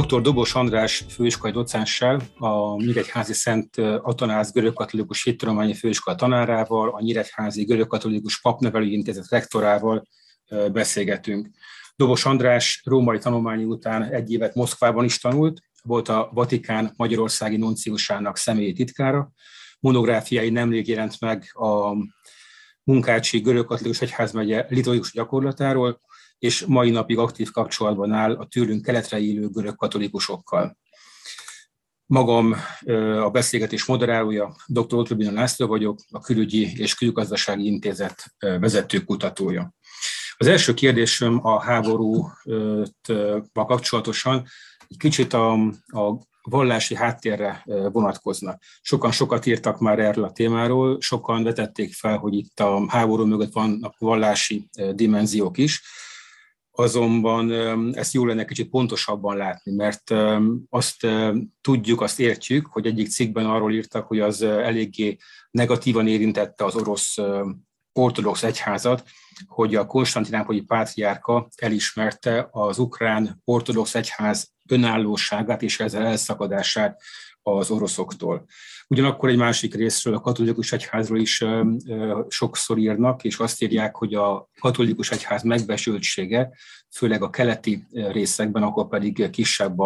Dr. Dobos András főiskolai docenssel, a Nyíregyházi Szent Atanáz Görögkatolikus Hittudományi Főiskola tanárával, a Nyíregyházi Görögkatolikus Papnevelői Intézet rektorával beszélgetünk. Dobos András római tanulmányi után egy évet Moszkvában is tanult, volt a Vatikán magyarországi nunciusának személyi titkára, monográfiái nemrég jelent meg a Munkácsi Görögkatolikus Egyházmegye liturgikus gyakorlatáról, és mai napig aktív kapcsolatban áll a tőlünk keletre élő görög katolikusokkal. Magam a beszélgetés moderálója, dr. Otrubina László vagyok, a Külügyi és Külgazdasági Intézet vezető kutatója. Az első kérdésem a háborúval kapcsolatosan egy kicsit a vallási háttérre vonatkozna. Sokan sokat írtak már erről a témáról, sokan vetették fel, hogy itt a háború mögött vannak vallási dimenziók is, azonban ezt jó lenne kicsit pontosabban látni, mert azt tudjuk, azt értjük, hogy egyik cikkben arról írtak, hogy az eléggé negatívan érintette az orosz ortodox egyházat, hogy a konstantinápolyi pátriárka elismerte az ukrán ortodox egyház önállóságát és ezzel elszakadását az oroszoktól. Ugyanakkor egy másik részről, a katolikus egyházról is sokszor írnak, és azt írják, hogy a katolikus egyház megbesültsége, főleg a keleti részekben, akkor pedig kisebb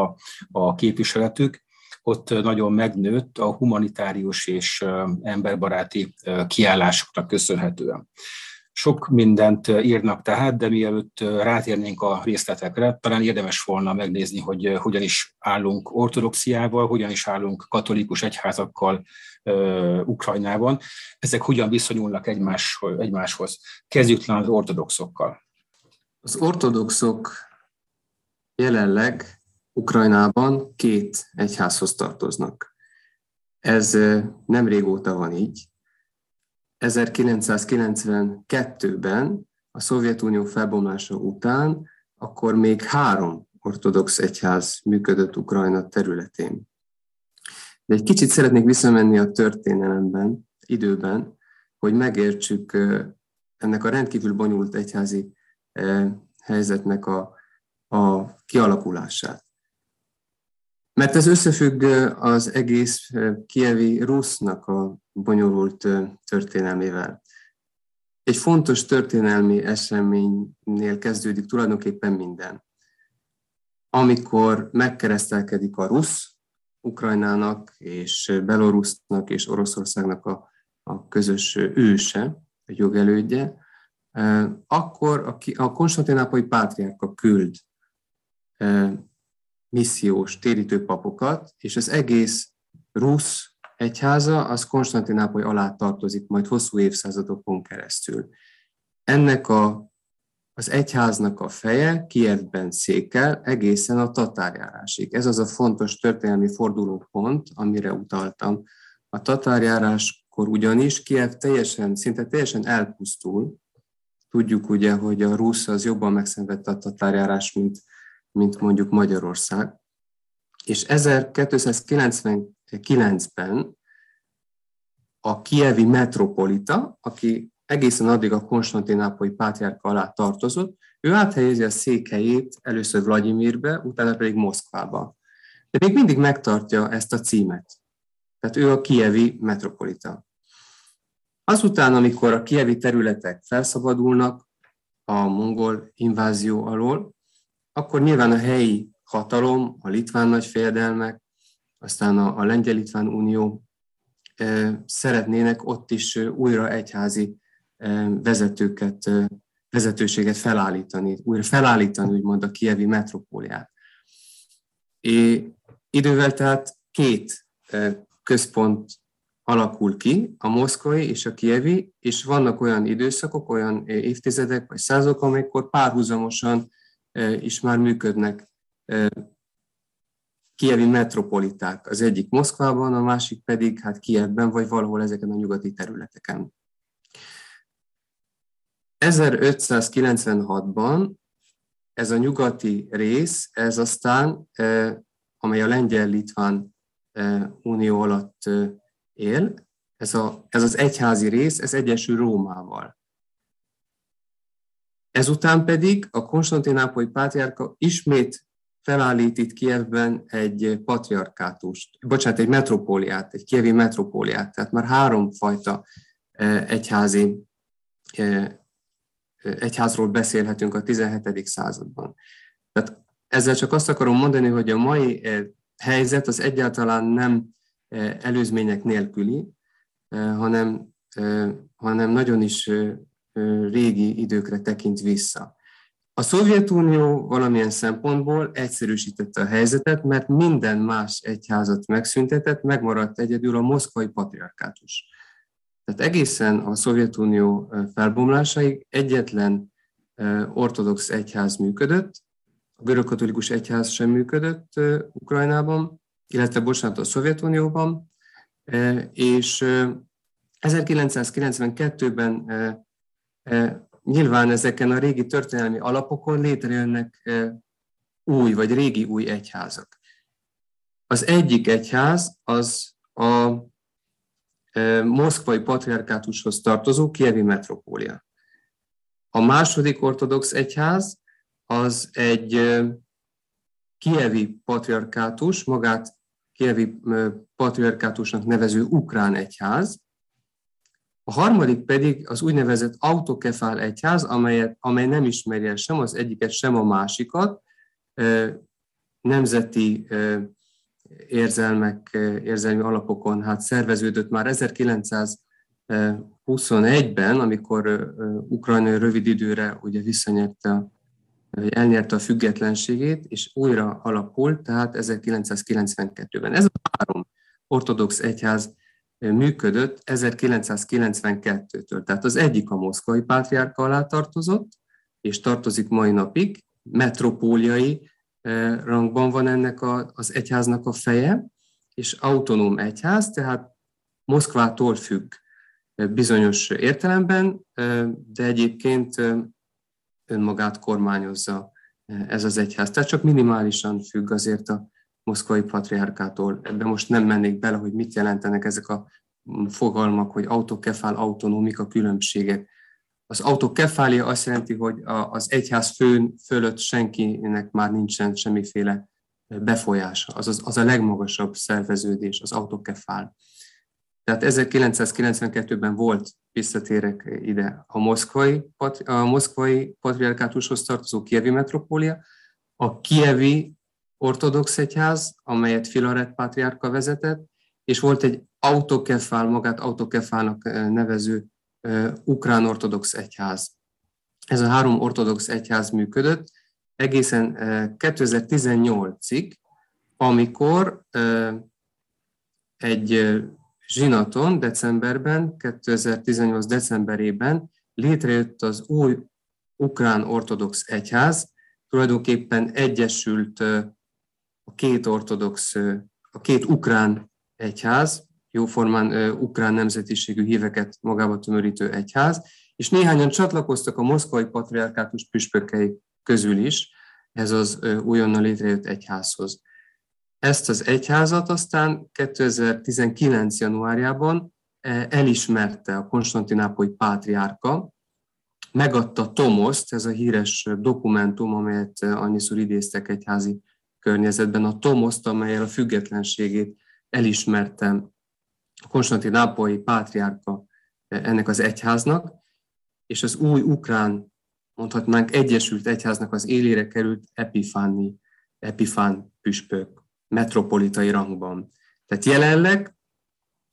a képviseletük, ott nagyon megnőtt a humanitárius és emberbaráti kiállásoknak köszönhetően. Sok mindent írnak tehát, de mielőtt rátérnénk a részletekre, talán érdemes volna megnézni, hogy hogyan is állunk ortodoxiával, hogyan is állunk katolikus egyházakkal Ukrajnában. Ezek hogyan viszonyulnak egymáshoz. Kezdjük talán az ortodoxokkal. Az ortodoxok jelenleg Ukrajnában két egyházhoz tartoznak. Ez nem régóta van így. 1992-ben, a Szovjetunió felbomlása után, akkor még 3 ortodox egyház működött Ukrajna területén. De egy kicsit szeretnék visszamenni a történelemben, időben, hogy megértsük ennek a rendkívül bonyolult egyházi helyzetnek a kialakulását. Mert ez összefügg az egész kijevi Rusznak a bonyolult történelmével. Egy fontos történelmi eseménynél kezdődik tulajdonképpen minden. Amikor megkeresztelkedik a Rusz, Ukrajnának és Belorusznak és Oroszországnak a közös őse, a jogelődje, akkor a konstantinápolyi pátriárka küld missziós térítőpapokat, és az egész Rusz egyháza az Konstantinápoly alá tartozik majd hosszú évszázadokon keresztül. Ennek az egyháznak a feje Kijevben székel egészen a tatárjárásig. Ez az a fontos történelmi fordulópont, amire utaltam. A tatárjáráskor ugyanis Kijev szinte teljesen elpusztul. Tudjuk ugye, hogy a Rusz az jobban megszenvedte a tatárjárás, mint mondjuk Magyarország. És 1299-ben a kijevi metropolita, aki egészen addig a konstantinápolyi pátriárka alá tartozott, ő áthelyezi a székhelyét először Vlagyimirbe, utána pedig Moszkvába. De még mindig megtartja ezt a címet. Tehát ő a kijevi metropolita. Azután, amikor a kijevi területek felszabadulnak a mongol invázió alól, akkor nyilván a helyi hatalom, a litván nagyfejedelmek, aztán a Lengyel-Litván Unió szeretnének ott is újra egyházi vezetőséget felállítani, úgymond a kijevi metropóliát. Idővel tehát két központ alakul ki, a moszkvai és a kijevi, és vannak olyan időszakok, olyan évtizedek vagy századok, amikor párhuzamosan is már működnek kijevi metropoliták. Az egyik Moszkvában, a másik pedig Kijevben, vagy valahol ezeken a nyugati területeken. 1596-ban ez a nyugati rész, ez aztán, amely a Lengyel-Litván Unió alatt él, ez az egyházi rész, ez egyesül Rómával. Ezután pedig a konstantinápolyi pátriárka ismét felállít itt Kijevben egy patriarkátust, bocsánat, egy metropóliát, egy kievi metropóliát, tehát már háromfajta egyházról beszélhetünk a 17. században. Tehát ezzel csak azt akarom mondani, hogy a mai helyzet az egyáltalán nem előzmények nélküli, hanem nagyon is régi időkre tekint vissza. A Szovjetunió valamilyen szempontból egyszerűsítette a helyzetet, mert minden más egyházat megszüntetett, megmaradt egyedül a moszkvai patriarkátus. Tehát egészen a Szovjetunió felbomlásáig egyetlen ortodox egyház működött, a görögkatolikus egyház sem működött Ukrajnában, illetve bocsánat, a Szovjetunióban, és 1992-ben nyilván ezeken a régi történelmi alapokon létrejönnek új vagy régi új egyházak. Az egyik egyház az a moszkvai patriarkátushoz tartozó kievi metropólia. A második ortodox egyház az egy kievi patriarkátus, magát kievi patriarkátusnak nevező ukrán egyház. A harmadik pedig az úgynevezett autokefál egyház, amely nem ismeri el sem az egyiket, sem a másikat, nemzeti érzelmi alapokon szerveződött már 1921-ben, amikor Ukrajna rövid időre ugye elnyerte a függetlenségét, és újra alakult, tehát 1992-ben. Ez a három ortodox egyház működött 1992-től. Tehát az egyik a moszkvai pátriárka alá tartozott, és tartozik mai napig, metropóliai rangban van ennek az egyháznak a feje, és autonóm egyház, tehát Moszkvától függ bizonyos értelemben, de egyébként önmagát kormányozza ez az egyház. Tehát csak minimálisan függ azért a moszkvai patriárkától. Ebben most nem mennék bele, hogy mit jelentenek ezek a fogalmak, hogy autokefál, autonómik a különbségek. Az autokefália azt jelenti, hogy az egyház fölött senkinek már nincsen semmiféle befolyása. Az a legmagasabb szerveződés, az autokefál. Tehát 1992-ben volt, visszatérek ide, a moszkvai patriarkátushoz tartozó kievi metropólia, a kievi ortodox egyház, amelyet Filaret pátriárka vezetett, és volt egy autokefál, magát autokefálnak nevező ukrán ortodox egyház. Ez a három ortodox egyház működött egészen 2018-ig, amikor egy zsinaton decemberben, 2018 decemberében létrejött az új ukrán ortodox egyház, tulajdonképpen egyesült a két ukrán egyház, jóformán ukrán nemzetiségű híveket magába tömörítő egyház, és néhányan csatlakoztak a moszkvai patriarkátus püspökei közül is ez az újonnan létrejött egyházhoz. Ezt az egyházat aztán 2019. januárjában elismerte a konstantinápolyi pátriárka, megadta Tomoszt, ez a híres dokumentum, amelyet annyiszor idéztek egyházi környezetben, a Tomoszt, amelyel a függetlenségét elismertem a konstantinápolyi pátriárka ennek az egyháznak, és az új ukrán, mondhatnánk, egyesült egyháznak az élére került Epifán püspök, metropolitai rangban. Tehát jelenleg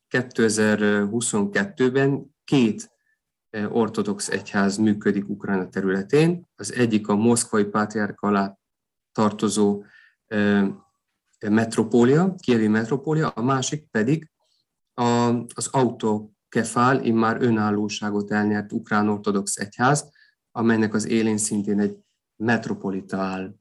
2022-ben két ortodox egyház működik Ukrajna területén. Az egyik a moszkvai pátriárka alá tartozó metropólia, kievi metropólia, a másik pedig az autokefál, immár önállóságot elnyert ukrán ortodox egyház, amelynek az élén szintén egy metropolita áll.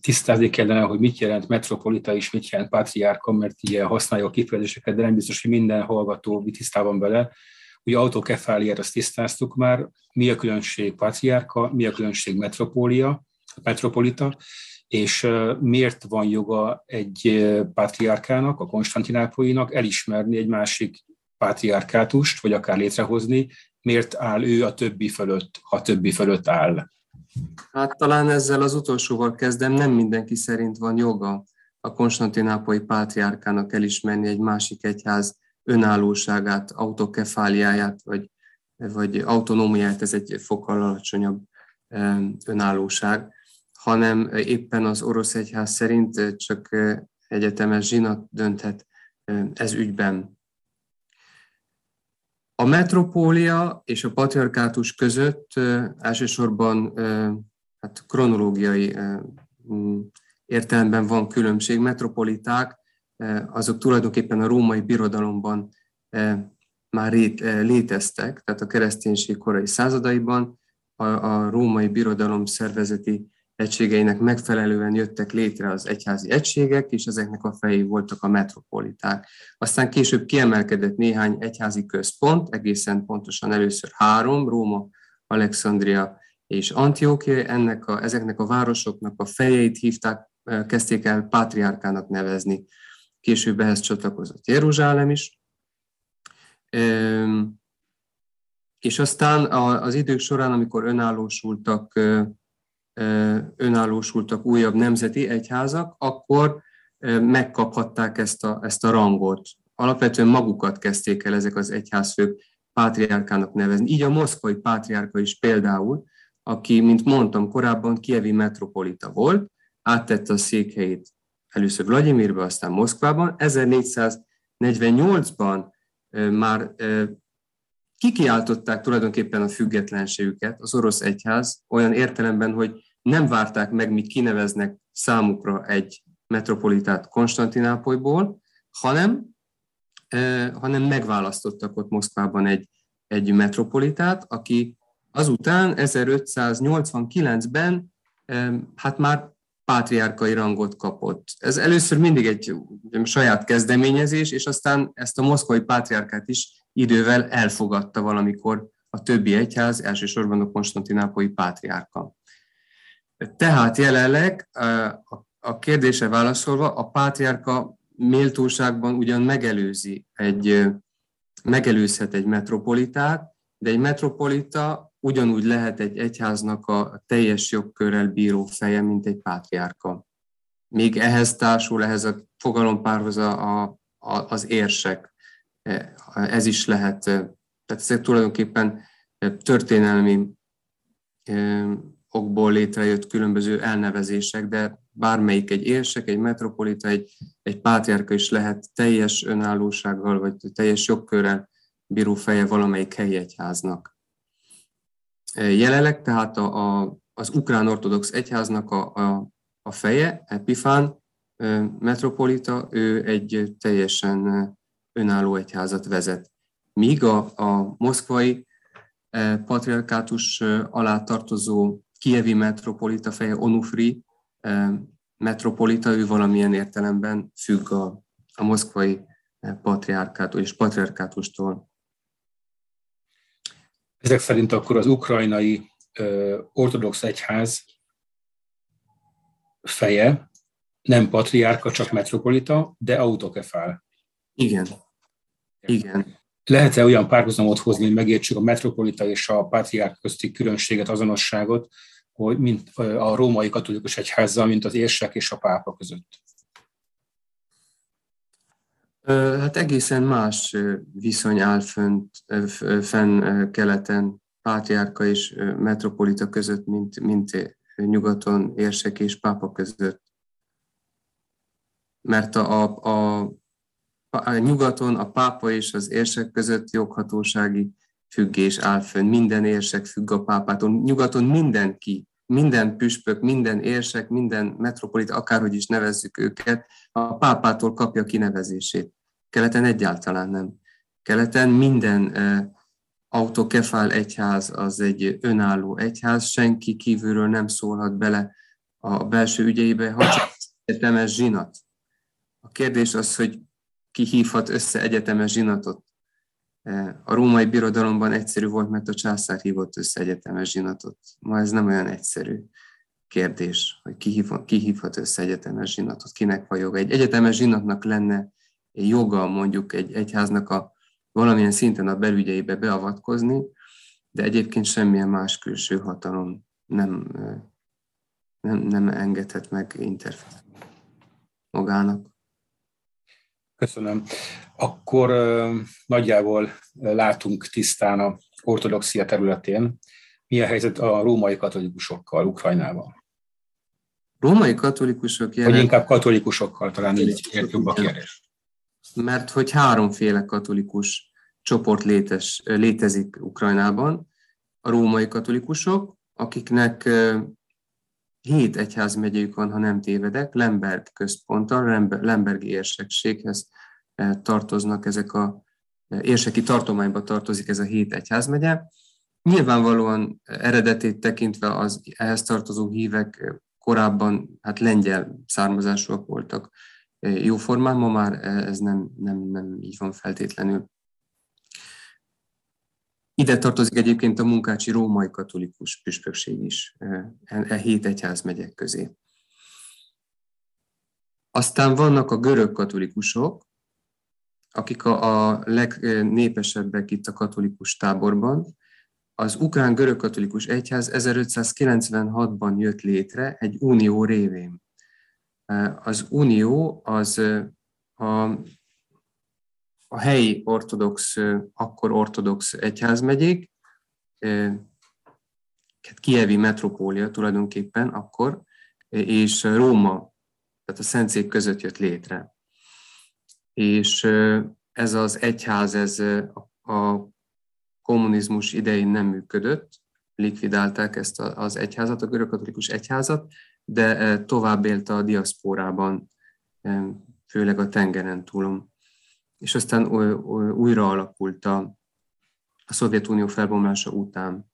Tisztázni kellene, hogy mit jelent metropolita és mit jelent pátriárka, mert ugye használja a kifejezéseket, de nem biztos, hogy minden hallgató tisztában vele. Ugye autokefáliát azt tisztáztuk már, mi a különbség pátriárka, mi a különbség metropolita, és miért van joga egy pátriárkának, a konstantinápolynak elismerni egy másik pátriárkátust, vagy akár létrehozni, miért áll ő a többi fölött, ha a többi fölött áll. Hát talán ezzel az utolsóval kezdem, nem mindenki szerint van joga a konstantinápolyi pátriárkának elismerni egy másik egyház önállóságát, autokefáliáját, vagy autonómiáját, ez egy fokkal alacsonyabb önállóság, hanem éppen az orosz egyház szerint csak egyetemes zsinat dönthet ez ügyben. A metropólia és a patriarkátus között elsősorban hát kronológiai értelemben van különbség. Metropoliták azok tulajdonképpen a római birodalomban már léteztek, tehát a kereszténység korai századaiban a római birodalom szervezeti egységeinek megfelelően jöttek létre az egyházi egységek, és ezeknek a fejei voltak a metropoliták. Aztán később kiemelkedett néhány egyházi központ, egészen pontosan először 3, Róma, Alexandria és Antiochia. Ezeknek a városoknak a fejeit kezdték el pátriárkának nevezni. Később ehhez csatlakozott Jeruzsálem is. És aztán az idők során, amikor önállósultak újabb nemzeti egyházak, akkor megkaphatták ezt a rangot. Alapvetően magukat kezdték el ezek az egyházfők pátriárkának nevezni. Így a moszkvai pátriárka is például, aki, mint mondtam korábban, kievi metropolita volt, áttette a székhelyét először Vlagyimirbe, aztán Moszkvában. 1448-ban már kikiáltották tulajdonképpen a függetlenségüket, az orosz egyház, olyan értelemben, hogy nem várták meg, míg kineveznek számukra egy metropolitát Konstantinápolyból, hanem megválasztottak ott Moszkvában egy metropolitát, aki azután 1589-ben hát már pátriárkai rangot kapott. Ez először mindig egy saját kezdeményezés, és aztán ezt a moszkvai pátriárkát is idővel elfogadta valamikor a többi egyház, elsősorban a konstantinápolyi pátriárka. Tehát jelenleg a kérdése válaszolva, a pátriárka méltóságban ugyan megelőzhet egy metropolitát, de egy metropolita ugyanúgy lehet egy egyháznak a teljes jogkörrel bíró feje, mint egy pátriárka. Még ehhez társul, ehhez a fogalompárhoz az érsek. Ez is lehet, tehát ezek tulajdonképpen történelmi okból létrejött különböző elnevezések, de bármelyik egy érsek, egy metropolita, egy pátriárka is lehet teljes önállósággal, vagy teljes jogkörrel bíró feje valamelyik helyi egyháznak. Jelenleg tehát az ukrán ortodox egyháznak a feje, Epifán metropolita, ő egy teljesen önálló egyházat vezet. Míg a moszkvai patriarkátus alá tartozó kievi metropolita feje, Onufri metropolita, ő valamilyen értelemben függ a moszkvai patriarkától és patriarkátustól. Ezek szerint akkor az ukrajnai ortodox egyház feje nem patriárka, csak metropolita, de autokefál. Igen. Lehet-e olyan párhuzamot hozni, hogy megértsük a metropolita és a pátriárka közti különbséget, azonosságot, hogy mint a római katolikus egyházzal, mint az érsek és a pápa között? Hát egészen más viszony áll fenn keleten pátriárka és metropolita között, mint nyugaton érsek és pápa között. Mert a nyugaton a pápa és az érsek között joghatósági függés áll fönn. Minden érsek függ a pápától. Nyugaton mindenki, minden püspök, minden érsek, minden metropolita, akárhogy is nevezzük őket, a pápától kapja kinevezését. Keleten egyáltalán nem. Keleten minden autokefál egyház az egy önálló egyház, senki kívülről nem szólhat bele a belső ügyeibe, ha csak egyetemes zsinat. A kérdés az, hogy ki hívhat össze egyetemes zsinatot. A római birodalomban egyszerű volt, mert a császár hívott össze egyetemes zsinatot. Ma ez nem olyan egyszerű kérdés, hogy ki hívhat össze egyetemes zsinatot, kinek van joga. Egy egyetemes zsinatnak lenne joga mondjuk egy egyháznak valamilyen szinten a belügyeibe beavatkozni, de egyébként semmilyen más külső hatalom nem engedhet meg interfér magának. Köszönöm. Akkor nagyjából látunk tisztán az ortodoxia területén. Mi a helyzet a római katolikusokkal Ukrajnában? Római katolikusok jelen... Vagy inkább katolikusokkal, talán így jobb a kérdés. Mert hogy háromféle katolikus csoport létezik Ukrajnában. A római katolikusok, akiknek 7 egyházmegyéjük van, ha nem tévedek, Lemberg központtal, Lembergi érsekséghez tartoznak ezek a... Érseki tartományba tartozik ez a 7 egyházmegye. Nyilvánvalóan eredetét tekintve az ehhez tartozó hívek korábban lengyel származásúak voltak jóformán, ma már ez nem így van feltétlenül. Ide tartozik egyébként a munkácsi római katolikus püspökség is, e 7 egyházmegyek közé. Aztán vannak a görög katolikusok, akik a legnépesebbek itt a katolikus táborban. Az ukrán görög katolikus egyház 1596-ban jött létre egy unió révén. Az unió az a helyi ortodox, akkor ortodox egyházmegyék, Kijevi metropólia tulajdonképpen akkor, és Róma, tehát a Szentszék között jött létre. És ez az egyház, ez a kommunizmus idején nem működött, likvidálták ezt az egyházat, a görögkatolikus egyházat, de tovább élt a diaszpórában, főleg a tengeren túlon. És aztán újra alakult a Szovjetunió felbomlása után.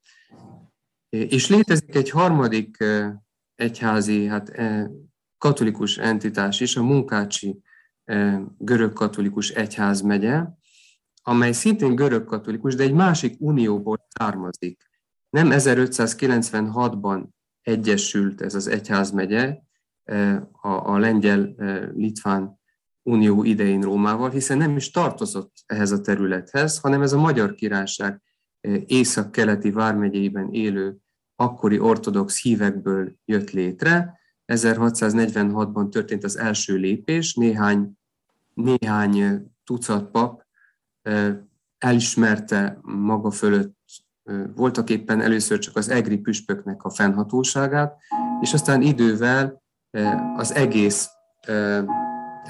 És létezik egy harmadik egyházi, katolikus entitás is, a munkácsi görögkatolikus egyházmegye, amely szintén görögkatolikus, de egy másik unióból származik. Nem 1596-ban egyesült ez az egyházmegye a lengyel-litván unió idején Rómával, hiszen nem is tartozott ehhez a területhez, hanem ez a Magyar Királyság észak-keleti vármegyében élő akkori ortodox hívekből jött létre. 1646-ban történt az első lépés, néhány tucat pap elismerte maga fölött, voltak éppen először csak az egri püspöknek a fennhatóságát, és aztán idővel ez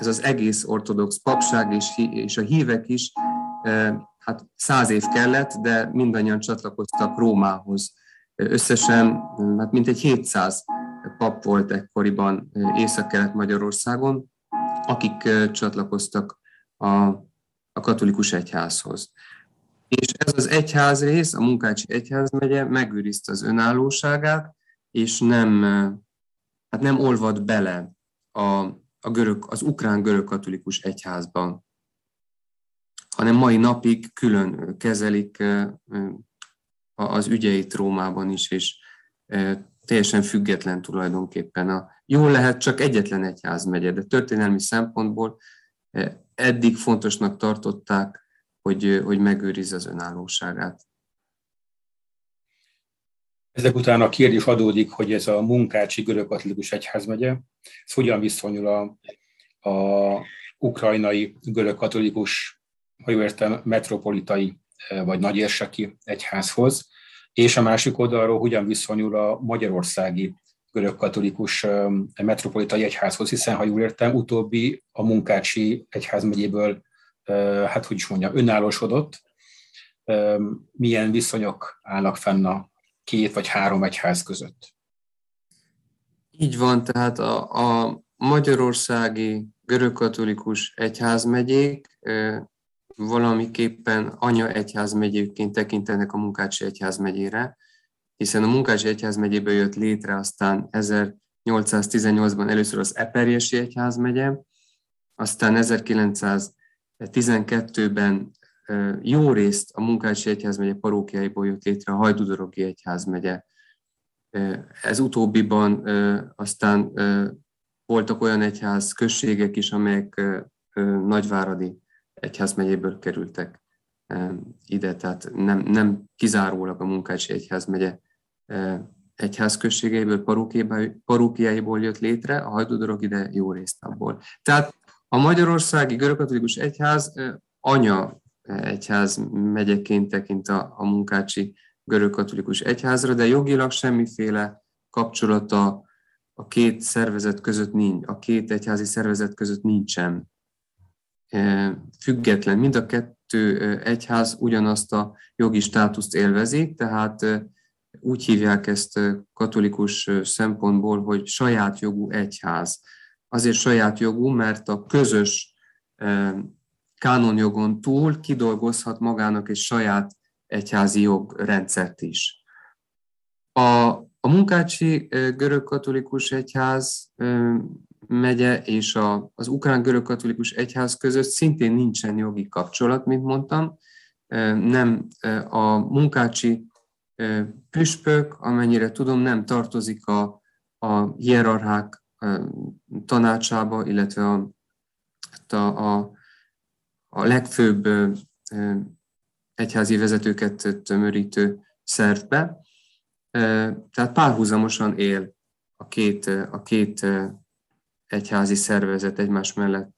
az egész ortodox papság és a hívek is, 100 év kellett, de mindannyian csatlakoztak Rómához. Összesen mintegy 700 pap volt ekkoriban Észak-Kelet Magyarországon, akik csatlakoztak a katolikus egyházhoz. És ez az egyházrész, a munkácsi egyházmegye megőrizte az önállóságát, és nem olvad bele az ukrán görög katolikus egyházba, hanem mai napig külön kezelik az ügyeit Rómában is, és teljesen független tulajdonképpen. Jól lehet, csak egyetlen egyházmegye, de történelmi szempontból eddig fontosnak tartották, hogy megőrizze az önállóságát. Ezek után a kérdés adódik, hogy ez a munkácsi görögkatolikus egyházmegye, ez hogyan viszonyul a ukrajnai görögkatolikus, ha jól értem, metropolitai vagy nagyérseki egyházhoz, és a másik oldalról hogyan viszonyul a magyarországi görögkatolikus metropolitai egyházhoz, hiszen, ha jól értem, utóbbi a munkácsi egyházmegyéből, önállósodott. Milyen viszonyok állnak fenn a 2 vagy 3 egyház között? Így van, tehát a magyarországi görögkatolikus egyházmegyék valamiképpen anya egyházmegyékként tekintenek a munkácsi egyházmegyére, hiszen a munkácsi egyházmegyéből jött létre aztán 1818-ban először az eperjesi egyházmegye, aztán 1912-ben jó részt a munkácsi egyházmegye parókiáiból jött létre a hajdúdorogi egyházmegye. Ez utóbbiban aztán voltak olyan egyház községek is, amelyek nagyváradi egyházmegyéből kerültek ide, tehát nem kizárólag a munkácsi egyházmegye egyházközségeiből, parókiáiból jött létre, a hajdúdorog ide jó részt abból. Tehát a magyarországi görögkatolikus egyház anya egyház megyeként tekint a munkácsi görögkatolikus egyházra, de jogilag semmiféle kapcsolata a két szervezet között nincs, a két egyházi szervezet között nincsen. Független, mind a kettő egyház ugyanazt a jogi státuszt élvezi, tehát úgy hívják ezt katolikus szempontból, hogy saját jogú egyház. Azért saját jogú, mert a közös kánonjogon túl kidolgozhat magának egy saját egyházi jogrendszert is. A munkácsi görögkatolikus egyház megye és az ukrán görögkatolikus egyház között szintén nincsen jogi kapcsolat, mint mondtam. Nem, a munkácsi püspök, amennyire tudom, nem tartozik a hierarchák tanácsába, illetve a legfőbb egyházi vezetőket tömörítő szervbe. Tehát párhuzamosan él a két egyházi szervezet egymás mellett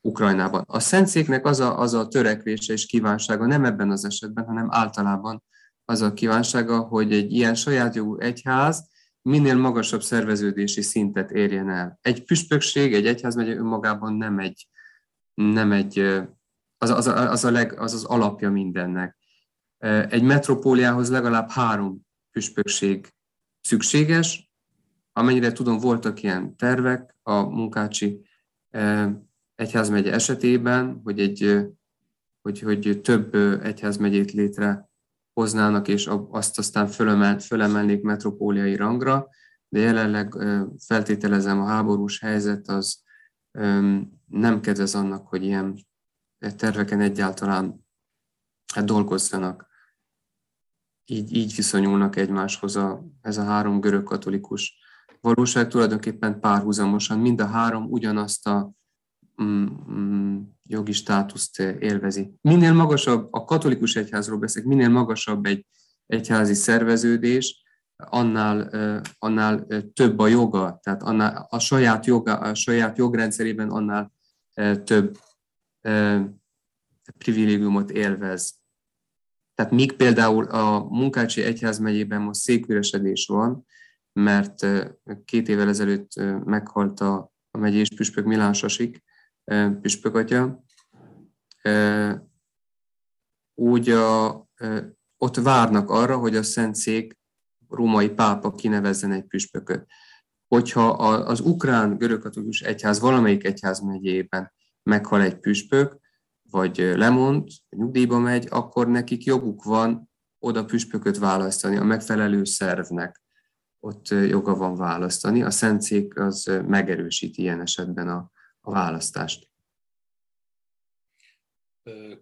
Ukrajnában. A Szentszéknek az a törekvése és kívánsága, nem ebben az esetben, hanem általában az a kívánsága, hogy egy ilyen saját jogú egyház minél magasabb szerveződési szintet érjen el. Egy püspökség, egy egyházmegye önmagában az alapja mindennek. Egy metropóliához legalább 3 püspökség szükséges. Amennyire tudom, voltak ilyen tervek a munkácsi egyházmegye esetében, hogy több egyházmegyét létrehoznának, és azt aztán fölemelnék metropóliai rangra, de jelenleg feltételezem, a háborús helyzet az nem kedvez annak, hogy ilyen terveken egyáltalán dolgozzanak. Így viszonyulnak egymáshoz ez a 3 görögkatolikus valóság, tulajdonképpen párhuzamosan mind a 3 ugyanazt a jogi státuszt élvezi. Minél magasabb, a katolikus egyházról beszélek, minél magasabb egy egyházi szerveződés, annál több a joga, tehát annál a saját jogrendszerében annál több privilégiumot élvez. Tehát míg például a munkácsi egyházmegyében most széküresedés van, mert 2 évvel ezelőtt meghalt a megyés püspök, Milán Sasik püspökatya, úgy ott várnak arra, hogy a Szentszék római pápa kinevezzen egy püspököt. Hogyha az ukrán görögkatolikus egyház valamelyik egyházmegyében meghal egy püspök, vagy lemond, nyugdíjba megy, akkor nekik joguk van oda püspököt választani, a megfelelő szervnek ott joga van választani. A Szentszék az megerősíti ilyen esetben a választást.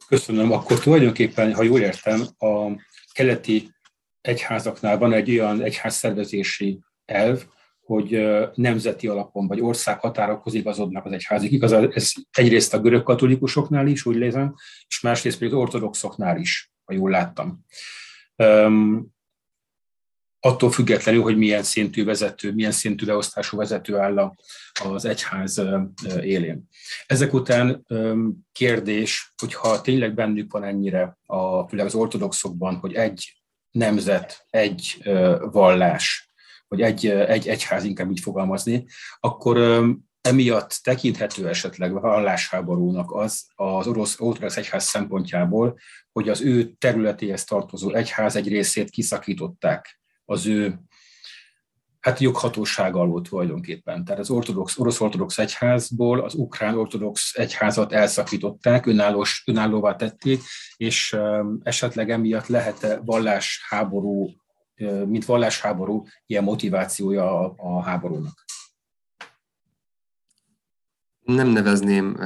Köszönöm. Akkor tulajdonképpen, ha jól értem, a keleti egyházaknál van egy olyan egyházszervezési elv, hogy nemzeti alapon vagy országhatárokhoz igazodnak az egyházak. Igaz, ez egyrészt a görög katolikusoknál is, úgy lézem, és másrészt pedig az ortodoxoknál is, ha jól láttam. Attól függetlenül, hogy milyen szintű vezető, milyen szintű beosztású vezető áll az egyház élén. Ezek után kérdés, hogyha tényleg bennük van ennyire, főleg az ortodoxokban, hogy egy nemzet, egy vallás, vagy egy egyház, inkább így fogalmazni, akkor emiatt tekinthető esetleg vallásháborúnak az orosz ortodox egyház szempontjából, hogy az ő területéhez tartozó egyház egy részét kiszakították az ő joghatósága alól tulajdonképpen. Tehát az orosz ortodox egyházból az ukrán ortodox egyházat elszakították, önállóvá tették, és esetleg emiatt lehet-e vallásháború, mint vallásháború, ilyen motivációja a háborúnak? Nem nevezném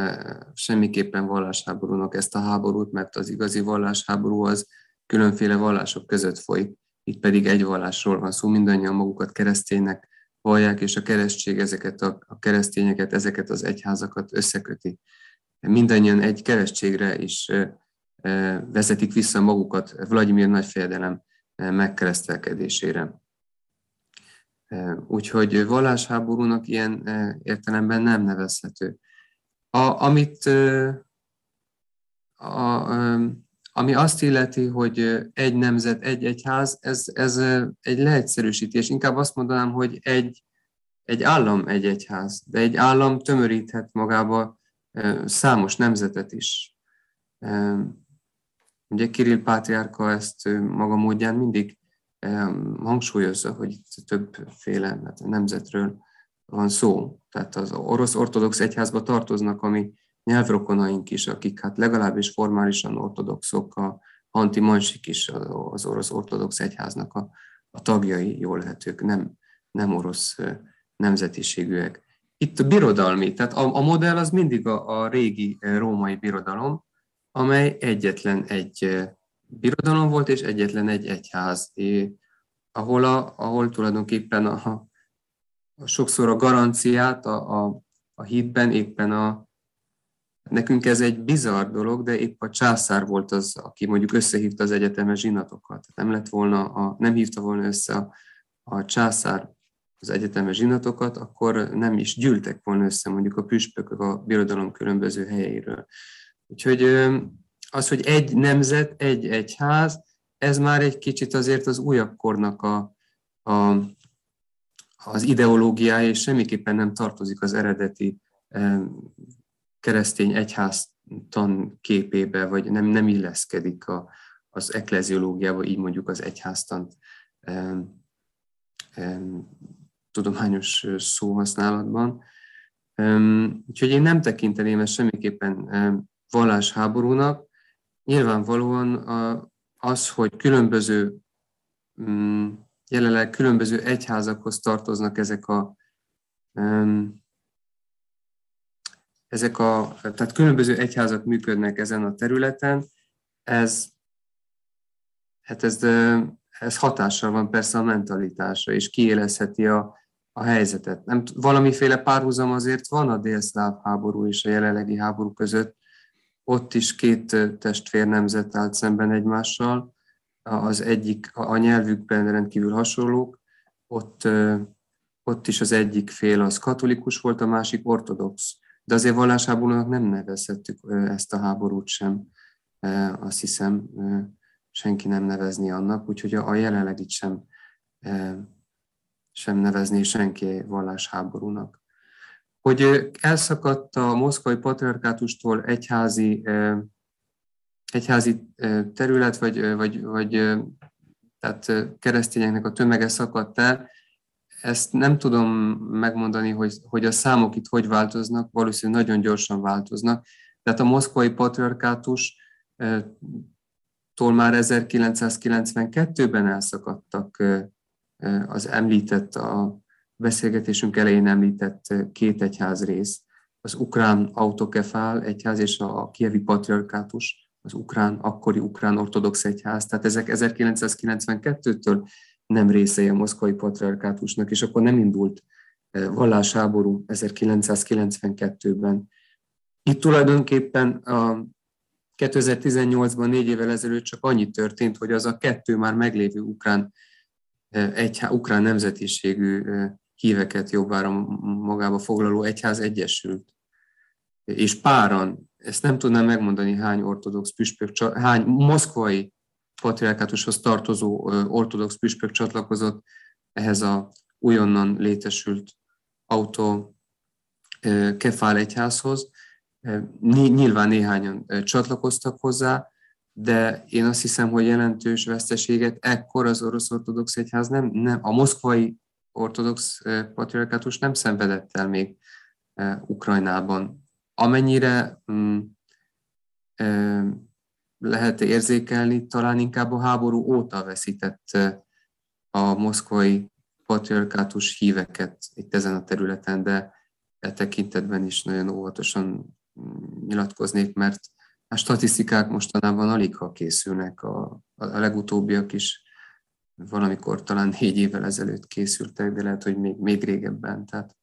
semmiképpen vallásháborúnak ezt a háborút, mert az igazi vallásháború az különféle vallások között folyik. Itt pedig egy vallásról van szó, mindannyian magukat kereszténynek vallják, és a keresztség ezeket a keresztényeket, ezeket az egyházakat összeköti. Mindannyian egy keresztségre is vezetik vissza magukat. Vlagyimir nagyfejedelem megkeresztelkedésére. Úgyhogy vallásháborúnak ilyen értelemben nem nevezhető. Ami azt illeti, hogy egy nemzet, egy egyház, ez egy leegyszerűsítés. Inkább azt mondanám, hogy egy állam, egy egyház, de egy állam tömöríthet magába számos nemzetet is. Ugye Kirill pátriárka ezt maga módján mindig hangsúlyozza, hogy itt többféle nemzetről van szó. Tehát az orosz ortodox egyházba tartoznak a mi nyelvrokonaink is, akik hát legalábbis formálisan ortodoxok, a antimansik is az orosz ortodox egyháznak a tagjai, jól lehet ők nem orosz nemzetiségűek. Itt a birodalmi, tehát a modell az mindig a régi római birodalom, amely egyetlen egy birodalom volt, és egyetlen egy egyház, ahol tulajdonképpen sokszor a garanciát a hitben éppen nekünk ez egy bizarr dolog, de épp a császár volt az, aki mondjuk összehívta az egyetemes zsinatokat. Nem hívta volna össze a császár az egyetemes zsinatokat, akkor nem is gyűltek volna össze mondjuk a püspökök a birodalom különböző helyeiről. Úgyhogy az, hogy egy nemzet, egy egyház, ez már egy kicsit azért az újabb kornak az ideológiája, és semmiképpen nem tartozik az eredeti keresztény egyháztan képébe, vagy nem illeszkedik az ekleziológiába, így mondjuk az egyháztant tudományos szóhasználatban. Úgyhogy én nem tekinteném ezt semmiképpen vallásháborúnak. Nyilvánvalóan az, hogy jelenleg különböző egyházakhoz tartoznak tehát különböző egyházak működnek ezen a területen, ez hatással van persze a mentalitásra, és kiélezheti a helyzetet. Valamiféle párhuzam azért van a délszláv háború és a jelenlegi háború között. Ott is két testvérnemzet állt szemben egymással, az egyik a nyelvükben rendkívül hasonlók, ott is az egyik fél az katolikus volt, a másik ortodox. De azért vallásháborúnak nem nevezhettük ezt a háborút sem, azt hiszem senki nem nevezni annak, úgyhogy a jelenlegit sem nevezné senki vallásháborúnak. Hogy elszakadt a moszkvai patriarkátustól egyházi terület, vagy tehát keresztényeknek a tömege szakadt el, ezt nem tudom megmondani, hogy a számok itt hogy változnak, valószínűleg nagyon gyorsan változnak. Tehát a moszkvai patriarkátustól már 1992-ben elszakadtak az említett, a beszélgetésünk elején említett két egyházrész, az ukrán autokefál egyház és a kievi patriarkátus, az akkori ukrán ortodox egyház. Tehát ezek 1992-től nem részei a moszkvai patriarkátusnak, és akkor nem indult vallásháború 1992-ben. Itt tulajdonképpen 2018-ban, 4 évvel ezelőtt csak annyi történt, hogy az a kettő már meglévő ukrán nemzetiségű híveket jobbára magába foglaló egyház egyesült. És páran, ezt nem tudnám megmondani, hány ortodox püspök, hány moszkvai patriarkátushoz tartozó ortodox püspök csatlakozott ehhez a újonnan létesült autokefál egyházhoz. Nyilván néhányan csatlakoztak hozzá, de én azt hiszem, hogy jelentős veszteséget ekkor az orosz ortodox egyház nem a moszkvai ortodox patriarkátus nem szenvedett el még Ukrajnában. Amennyire lehet érzékelni, talán inkább a háború óta veszített a moszkvai patriarkátus híveket itt ezen a területen, de e tekintetben is nagyon óvatosan nyilatkoznék, mert a statisztikák mostanában alig ha készülnek, a legutóbbiak is valamikor talán 4 évvel ezelőtt készültek, de lehet, hogy még régebben. Tehát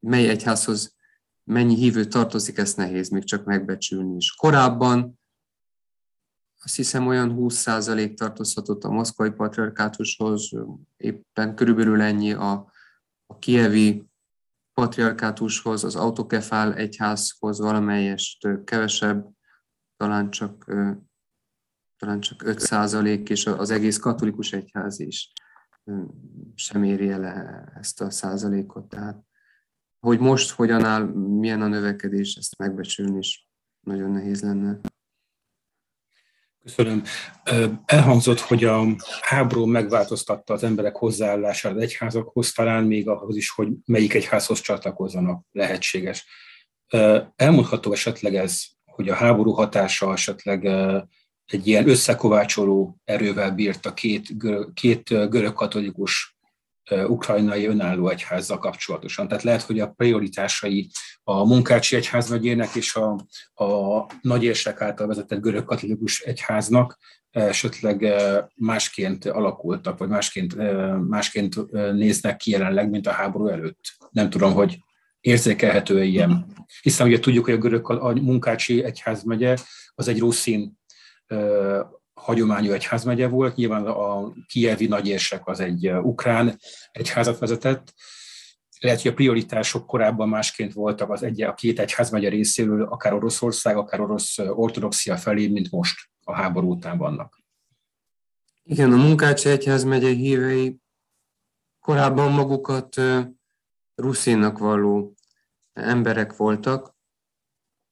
mely egyházhoz mennyi hívő tartozik, ezt nehéz még csak megbecsülni is. Korábban Azt hiszem olyan 20% tartozhatott a moszkvai patriarkátushoz, éppen körülbelül ennyi a kijevi patriarkátushoz, az autokefál egyházhoz valamelyest kevesebb, talán csak 5%, és az egész katolikus egyház is sem éri el ezt a százalékot. Tehát, hogy most hogyan áll, milyen a növekedés, ezt megbecsülni is nagyon nehéz lenne. Köszönöm. Elhangzott, hogy a háború megváltoztatta az emberek hozzáállását az egyházakhoz, talán még ahhoz is, hogy melyik egyházhoz csatlakozzanak, lehetséges. Elmondható esetleg ez, hogy a háború hatása esetleg egy ilyen összekovácsoló erővel bírt a két görögkatolikus ukrajnai önálló egyházzal kapcsolatosan. Tehát lehet, hogy a prioritásai a Munkácsi Egyházmegyének és a nagyérsek által vezetett görögkatolikus egyháznak esetleg másként alakultak, vagy másként néznek ki jelenleg, mint a háború előtt. Nem tudom, hogy érzékelhető-e ilyen. Hiszen ugye tudjuk, hogy a Munkácsi Egyházmegye az egy ruszin hagyományú egyházmegye volt, nyilván a kijevi nagyérsek az egy ukrán egyházat vezetett. Lehet, hogy a prioritások korábban másként voltak a két egyházmegye részéről, akár Oroszország, akár orosz ortodoxia felé, mint most a háború után vannak. Igen, a Munkácsi Egyházmegye hívei korábban magukat ruszínnak valló emberek voltak.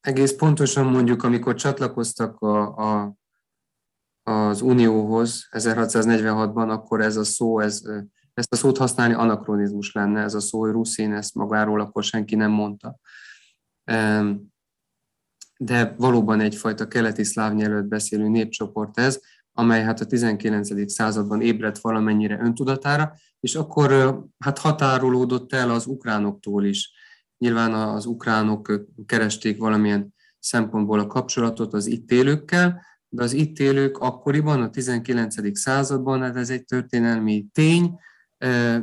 Egész pontosan mondjuk, amikor csatlakoztak az Unióhoz 1646-ban, akkor ezt a szót használni anakronizmus lenne, ez a szó, hogy ruszin, ezt magáról akkor senki nem mondta. De valóban egyfajta keleti szláv nyelvet beszélő népcsoport ez, amely hát a 19. században ébredt valamennyire öntudatára, és akkor hát határolódott el az ukránoktól is. Nyilván az ukránok keresték valamilyen szempontból a kapcsolatot az itt élőkkel, de az itt élők akkoriban, a 19. században, hát ez egy történelmi tény,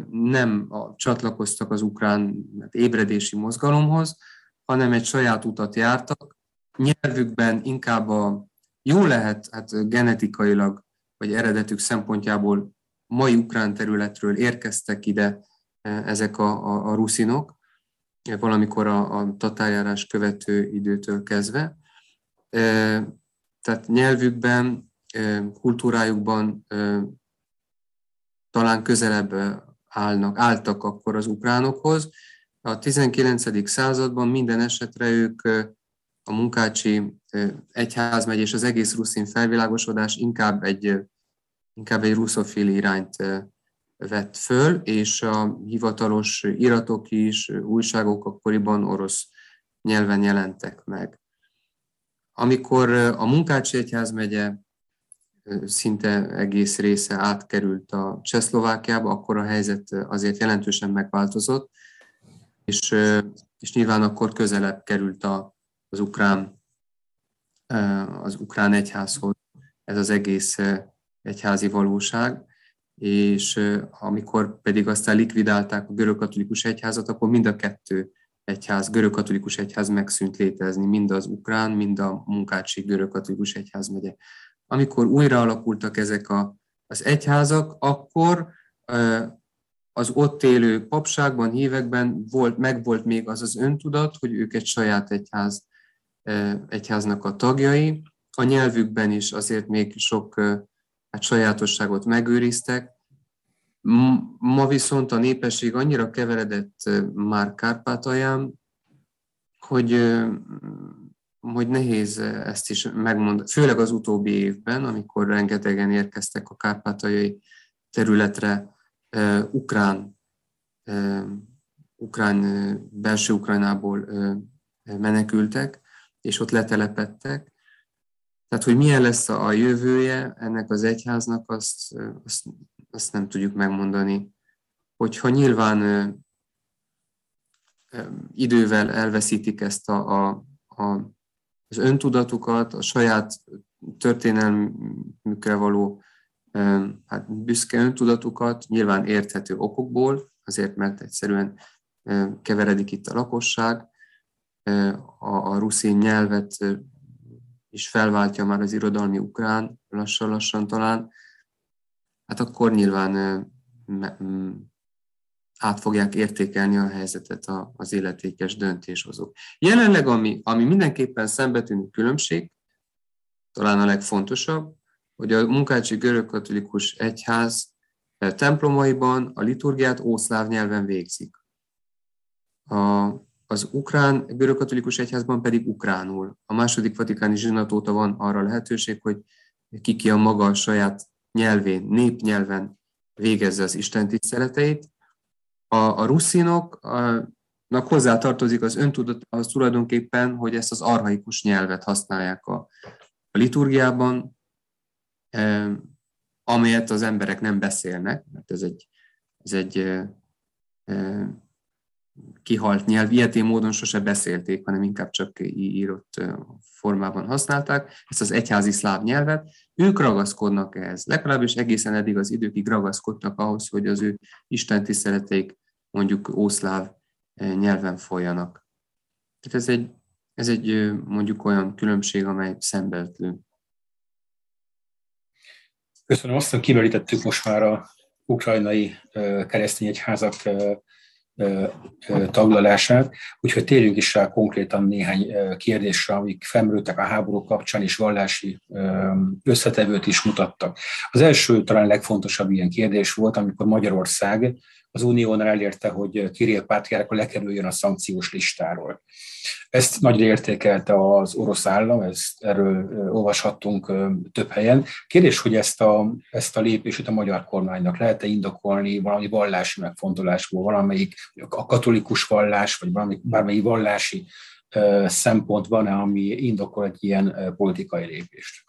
nem csatlakoztak az ukrán ébredési mozgalomhoz, hanem egy saját utat jártak. Nyelvükben inkább jó lehet, hát genetikailag, vagy eredetük szempontjából mai ukrán területről érkeztek ide ezek a ruszinok, valamikor a tatárjárás követő időtől kezdve. Tehát nyelvükben, kultúrájukban talán közelebb álltak akkor az ukránokhoz. A 19. században minden esetre ők, a Munkácsi Egyházmegy és az egész ruszin felvilágosodás inkább egy ruszofil irányt vett föl, és a hivatalos iratok is, újságok akkoriban orosz nyelven jelentek meg. Amikor a Munkácsi Egyházmegye szinte egész része átkerült a Csehszlovákiába, akkor a helyzet azért jelentősen megváltozott, és nyilván akkor közelebb került az ukrán egyházhoz ez az egész egyházi valóság, és amikor pedig aztán likvidálták a görögkatolikus egyházat, akkor mind a kettő egyház, görögkatolikus egyház megszűnt létezni, mind az ukrán, mind a Munkácsi Görögkatolikus Egyházmegye. Amikor újra alakultak ezek az egyházak, akkor az ott élő papságban, hívekben megvolt még az az öntudat, hogy ők egy saját egyháznak a tagjai. A nyelvükben is azért még sok sajátosságot megőriztek. Ma viszont a népesség annyira keveredett már Kárpátalján, hogy nehéz ezt is megmondani. Főleg az utóbbi évben, amikor rengetegen érkeztek a kárpátaljai területre belső Ukrajnából menekültek, és ott letelepedtek. Tehát, hogy milyen lesz a jövője ennek az egyháznak, azt nem tudjuk megmondani. Hogyha nyilván idővel elveszítik ezt az öntudatukat, a saját történelmükre való büszke öntudatukat, nyilván érthető okokból, azért mert egyszerűen keveredik itt a lakosság, a ruszin nyelvet és felváltja már az irodalmi ukrán, lassan-lassan talán, hát akkor nyilván át fogják értékelni a helyzetet az életékes döntéshozók. Jelenleg, ami mindenképpen szembetűnő különbség, talán a legfontosabb, hogy a munkácsi görögkatolikus egyház templomaiban a liturgiát ószláv nyelven végzik. Az ukrán görögkatolikus egyházban pedig ukránul. A második vatikáni zsinat óta van arra lehetőség, hogy ki a maga a saját nyelvén, népnyelven végezze az istentiszteleteit. A ruszinoknak hozzátartozik az öntudatához tulajdonképpen, hogy ezt az archaikus nyelvet használják a liturgiában, amelyet az emberek nem beszélnek, mert ez egy kihalt nyelv, ilyetén módon sose beszélték, hanem inkább csak írott formában használták, ezt az egyházi szláv nyelvet, ők ragaszkodnak ehhez. Legalábbis egészen eddig az időkig ragaszkodtak ahhoz, hogy az ő istentiszteleteik mondjuk ószláv nyelven folyjanak. Tehát ez egy mondjuk olyan különbség, amely szembeötlő. Köszönöm, aztán kimerítettük most már a ukrajnai keresztény egyházak taglalását, úgyhogy térjünk is rá konkrétan néhány kérdésre, amik felmerültek a háború kapcsán, és vallási összetevőt is mutattak. Az első, talán legfontosabb ilyen kérdés volt, amikor Magyarország az Uniónál elérte, hogy Kirill pátriárka lekerüljön a szankciós listáról. Ezt nagyra értékelte az orosz állam, erről olvashattunk több helyen. Kérdés, hogy ezt a lépését a magyar kormánynak lehet-e indokolni valami vallási megfontolásból, valamelyik a katolikus vallás, vagy bármelyik vallási szempont van-e, ami indokol egy ilyen politikai lépést?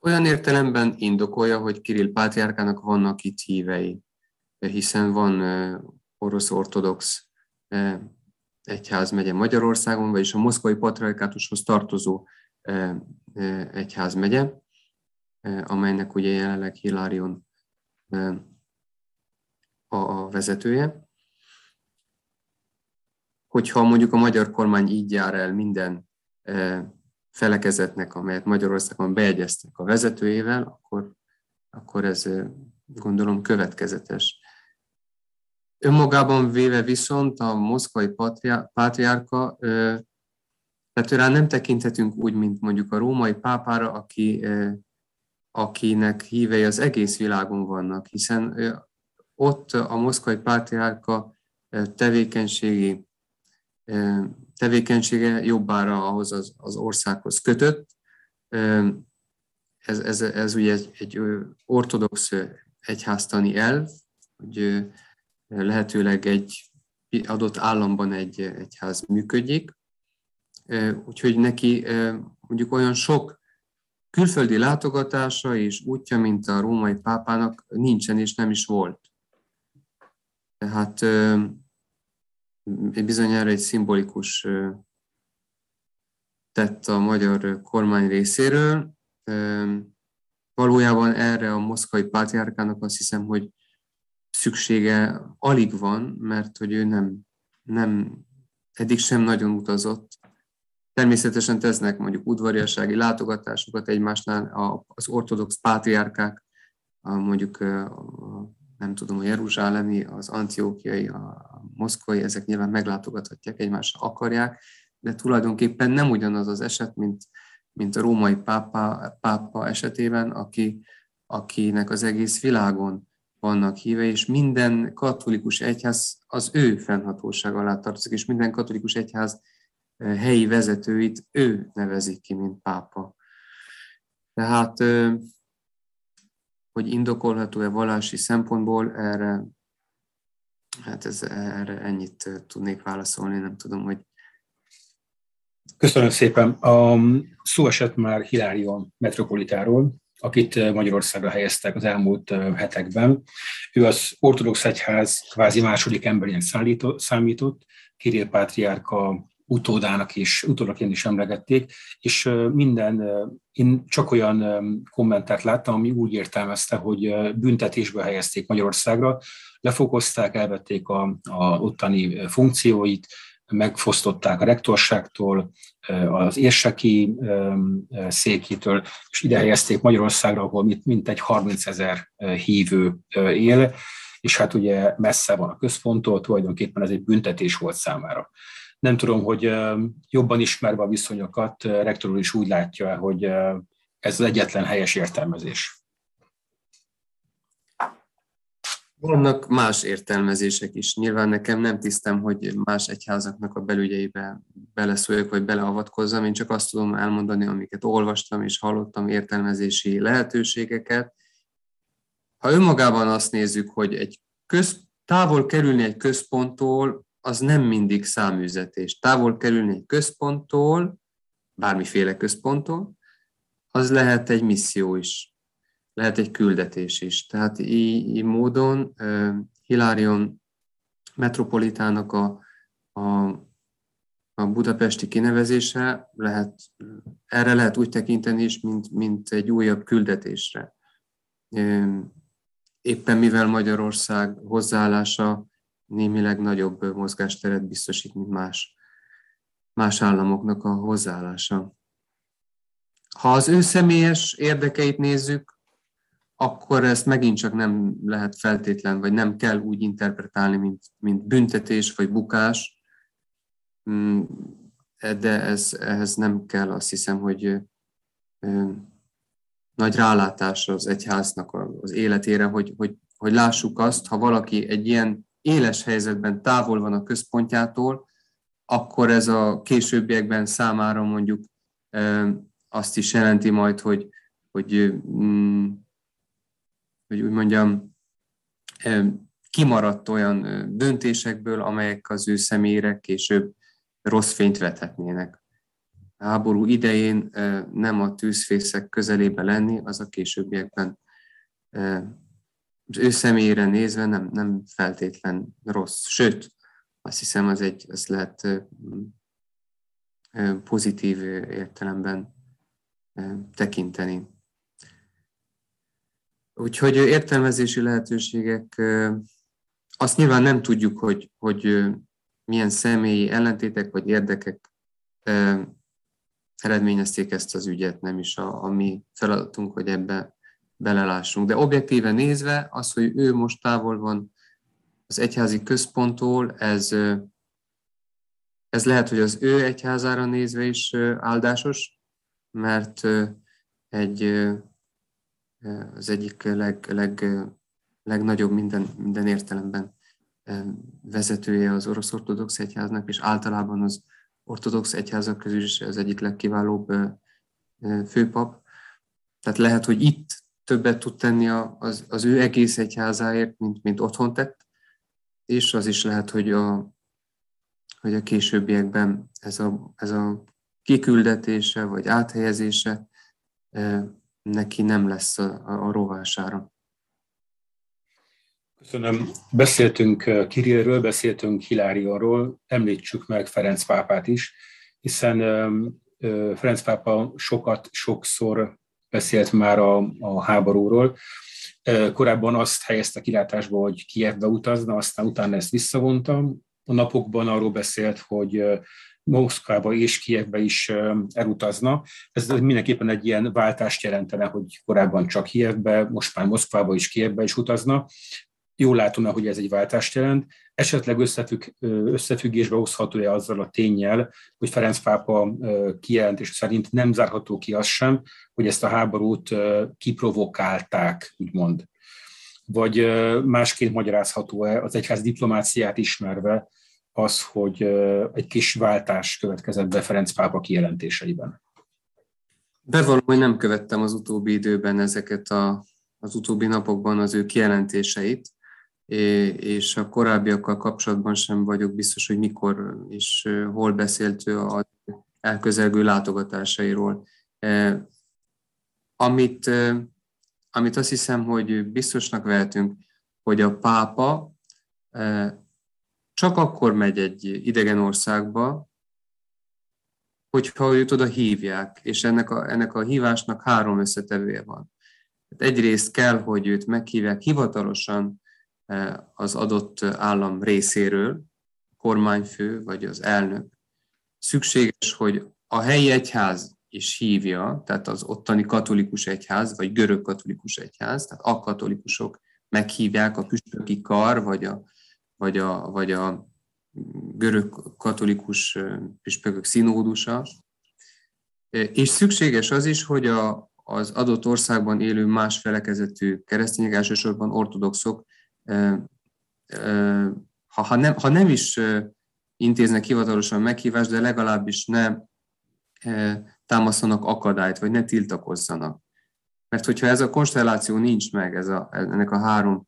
Olyan értelemben indokolja, hogy Kirill pátriárkának vannak itt hívei, hiszen van orosz ortodox egyházmegye Magyarországon, vagyis a Moszkvai Patriarkátushoz tartozó egyházmegye, amelynek ugye jelenleg Hilarion a vezetője. Hogyha mondjuk a magyar kormány így jár el minden felekezetnek, amelyet Magyarországon beegyeztek a vezetőjével, akkor ez gondolom következetes. Önmagában véve viszont a moszkvai pátriárka, tehát rá nem tekinthetünk úgy, mint mondjuk a római pápára, akinek hívei az egész világon vannak, hiszen ott a moszkvai pátriárka tevékenysége jobbára ahhoz az országhoz kötött. Ez ugye egy ortodox egyháztani elv, hogy lehetőleg egy adott államban egy egyház működik. Úgyhogy neki mondjuk olyan sok külföldi látogatása és útja, mint a római pápának nincsen és nem is volt. Tehát bizonyára egy szimbolikus tett a magyar kormány részéről. Valójában erre a moszkvai pátriárkának azt hiszem, hogy szüksége alig van, mert hogy ő nem eddig sem nagyon utazott. Természetesen tesznek mondjuk udvariassági látogatásokat egymásnál az ortodox pátriárkák, mondjuk nem tudom, a jeruzsálemi, az antiokiai, a moszkvai, ezek nyilván meglátogathatják, egymást akarják, de tulajdonképpen nem ugyanaz az eset, mint a római pápa esetében, akinek az egész világon vannak hívei, és minden katolikus egyház az ő fennhatóság alá tartozik, és minden katolikus egyház helyi vezetőit ő nevezik ki, mint pápa. Tehát, hogy indokolható-e vallási szempontból, erre ennyit tudnék válaszolni, nem tudom, hogy... Köszönöm szépen. Szó esett már Hilarion metropolitáról, akit Magyarországra helyeztek az elmúlt hetekben. Ő az ortodox egyház kvázi második emberén számított, Kirill pátriárka utódaként is emlegették, és én csak olyan kommentárt láttam, ami úgy értelmezte, hogy büntetésbe helyezték Magyarországra, lefokozták, elvették a ottani funkcióit, megfosztották a rektorságtól, az érseki székétől, és ide helyezték Magyarországra, ahol mintegy 30 000 hívő él, és hát ugye messze van a központtól, tulajdonképpen ez egy büntetés volt számára. Nem tudom, hogy jobban ismerve a viszonyokat, rektor úr is úgy látja, hogy ez az egyetlen helyes értelmezés. Vannak más értelmezések is. Nyilván nekem nem tisztem, hogy más egyházaknak a belügyeibe beleszóljak, vagy beleavatkozzam. Én csak azt tudom elmondani, amiket olvastam és hallottam, értelmezési lehetőségeket. Ha önmagában azt nézzük, hogy távol kerülni egy központtól, az nem mindig száműzetés. Távol kerülni egy központtól, bármiféle központtól, az lehet egy misszió is. Lehet egy küldetés is. Tehát így módon Hilarion metropolitának a budapesti kinevezése erre lehet úgy tekinteni is, mint egy újabb küldetésre. Éppen mivel Magyarország hozzáállása némileg nagyobb mozgásteret biztosít, mint más államoknak a hozzáállása. Ha az ő személyes érdekeit nézzük, akkor ezt megint csak nem lehet feltétlen, vagy nem kell úgy interpretálni, mint büntetés vagy bukás, de ehhez nem kell, azt hiszem, hogy nagy rálátás az egyháznak az életére, hogy lássuk azt, ha valaki egy ilyen éles helyzetben távol van a központjától, akkor ez a későbbiekben számára mondjuk azt is jelenti majd, hogy úgy mondjam, kimaradt olyan döntésekből, amelyek az ő személyre később rossz fényt vethetnének. A háború idején nem a tűzfészek közelébe lenni, az a későbbiekben az ő személyre nézve nem feltétlen rossz. Sőt, azt hiszem, ez lehet pozitív értelemben tekinteni. Úgyhogy értelmezési lehetőségek, azt nyilván nem tudjuk, hogy milyen személyi ellentétek vagy érdekek eredményezték ezt az ügyet, nem is a mi feladatunk, hogy ebbe belelássunk. De objektíven nézve az, hogy ő most távol van az egyházi központtól, ez lehet, hogy az ő egyházára nézve is áldásos, mert az egyik legnagyobb minden értelemben vezetője az orosz ortodox egyháznak, és általában az ortodox egyházak közül is az egyik legkiválóbb főpap. Tehát lehet, hogy itt többet tud tenni az ő egész egyházáért, mint otthon tett, és az is lehet, hogy a későbbiekben ez a kiküldetése vagy áthelyezése neki nem lesz a rovására. Köszönöm. Beszéltünk Kirillről, beszéltünk Hilárionról, említsük meg Ferenc pápát is, hiszen Ferenc pápa sokszor beszélt már a háborúról. Korábban azt helyezte kilátásba, hogy Kijevbe utazna, aztán utána ezt visszavonta. A napokban arról beszélt, hogy Moszkvába és Kijevbe is elutazna. Ez mindenképpen egy ilyen váltást jelentene, hogy korábban csak Kijevbe, most már Moszkvába és Kijevbe is utazna. Jól látom-e, hogy ez egy váltást jelent. Esetleg összefüggésbe hozható-e azzal a ténnyel, hogy Ferenc pápa kijelentés szerint nem zárható ki az sem, hogy ezt a háborút kiprovokálták, úgymond. Vagy másként magyarázható-e az egyház diplomáciát ismerve, az, hogy egy kis váltás következett be Ferenc pápa kijelentéseiben? Bevallom, hogy nem követtem az utóbbi időben ezeket az utóbbi napokban az ő kijelentéseit, és a korábbiakkal kapcsolatban sem vagyok biztos, hogy mikor és hol beszélt ő az elközelgő látogatásairól. Amit azt hiszem, hogy biztosnak vehetünk, hogy a pápa csak akkor megy egy idegen országba, hogyha őt oda hívják, és ennek a hívásnak három összetevője van. Egyrészt kell, hogy őt meghívják hivatalosan az adott állam részéről, kormányfő vagy az elnök, szükséges, hogy a helyi egyház is hívja, tehát az ottani katolikus egyház, vagy görög katolikus egyház, tehát a katolikusok meghívják a püspöki kar, vagy a görög katolikus püspökök szinódusa, és szükséges az is, hogy az adott országban élő más felekezetű keresztények, elsősorban ortodoxok, ha nem is intéznek hivatalosan meghívást, de legalábbis ne támasztanak akadályt, vagy ne tiltakozzanak. Mert hogyha ez a konstelláció nincs meg, ennek a három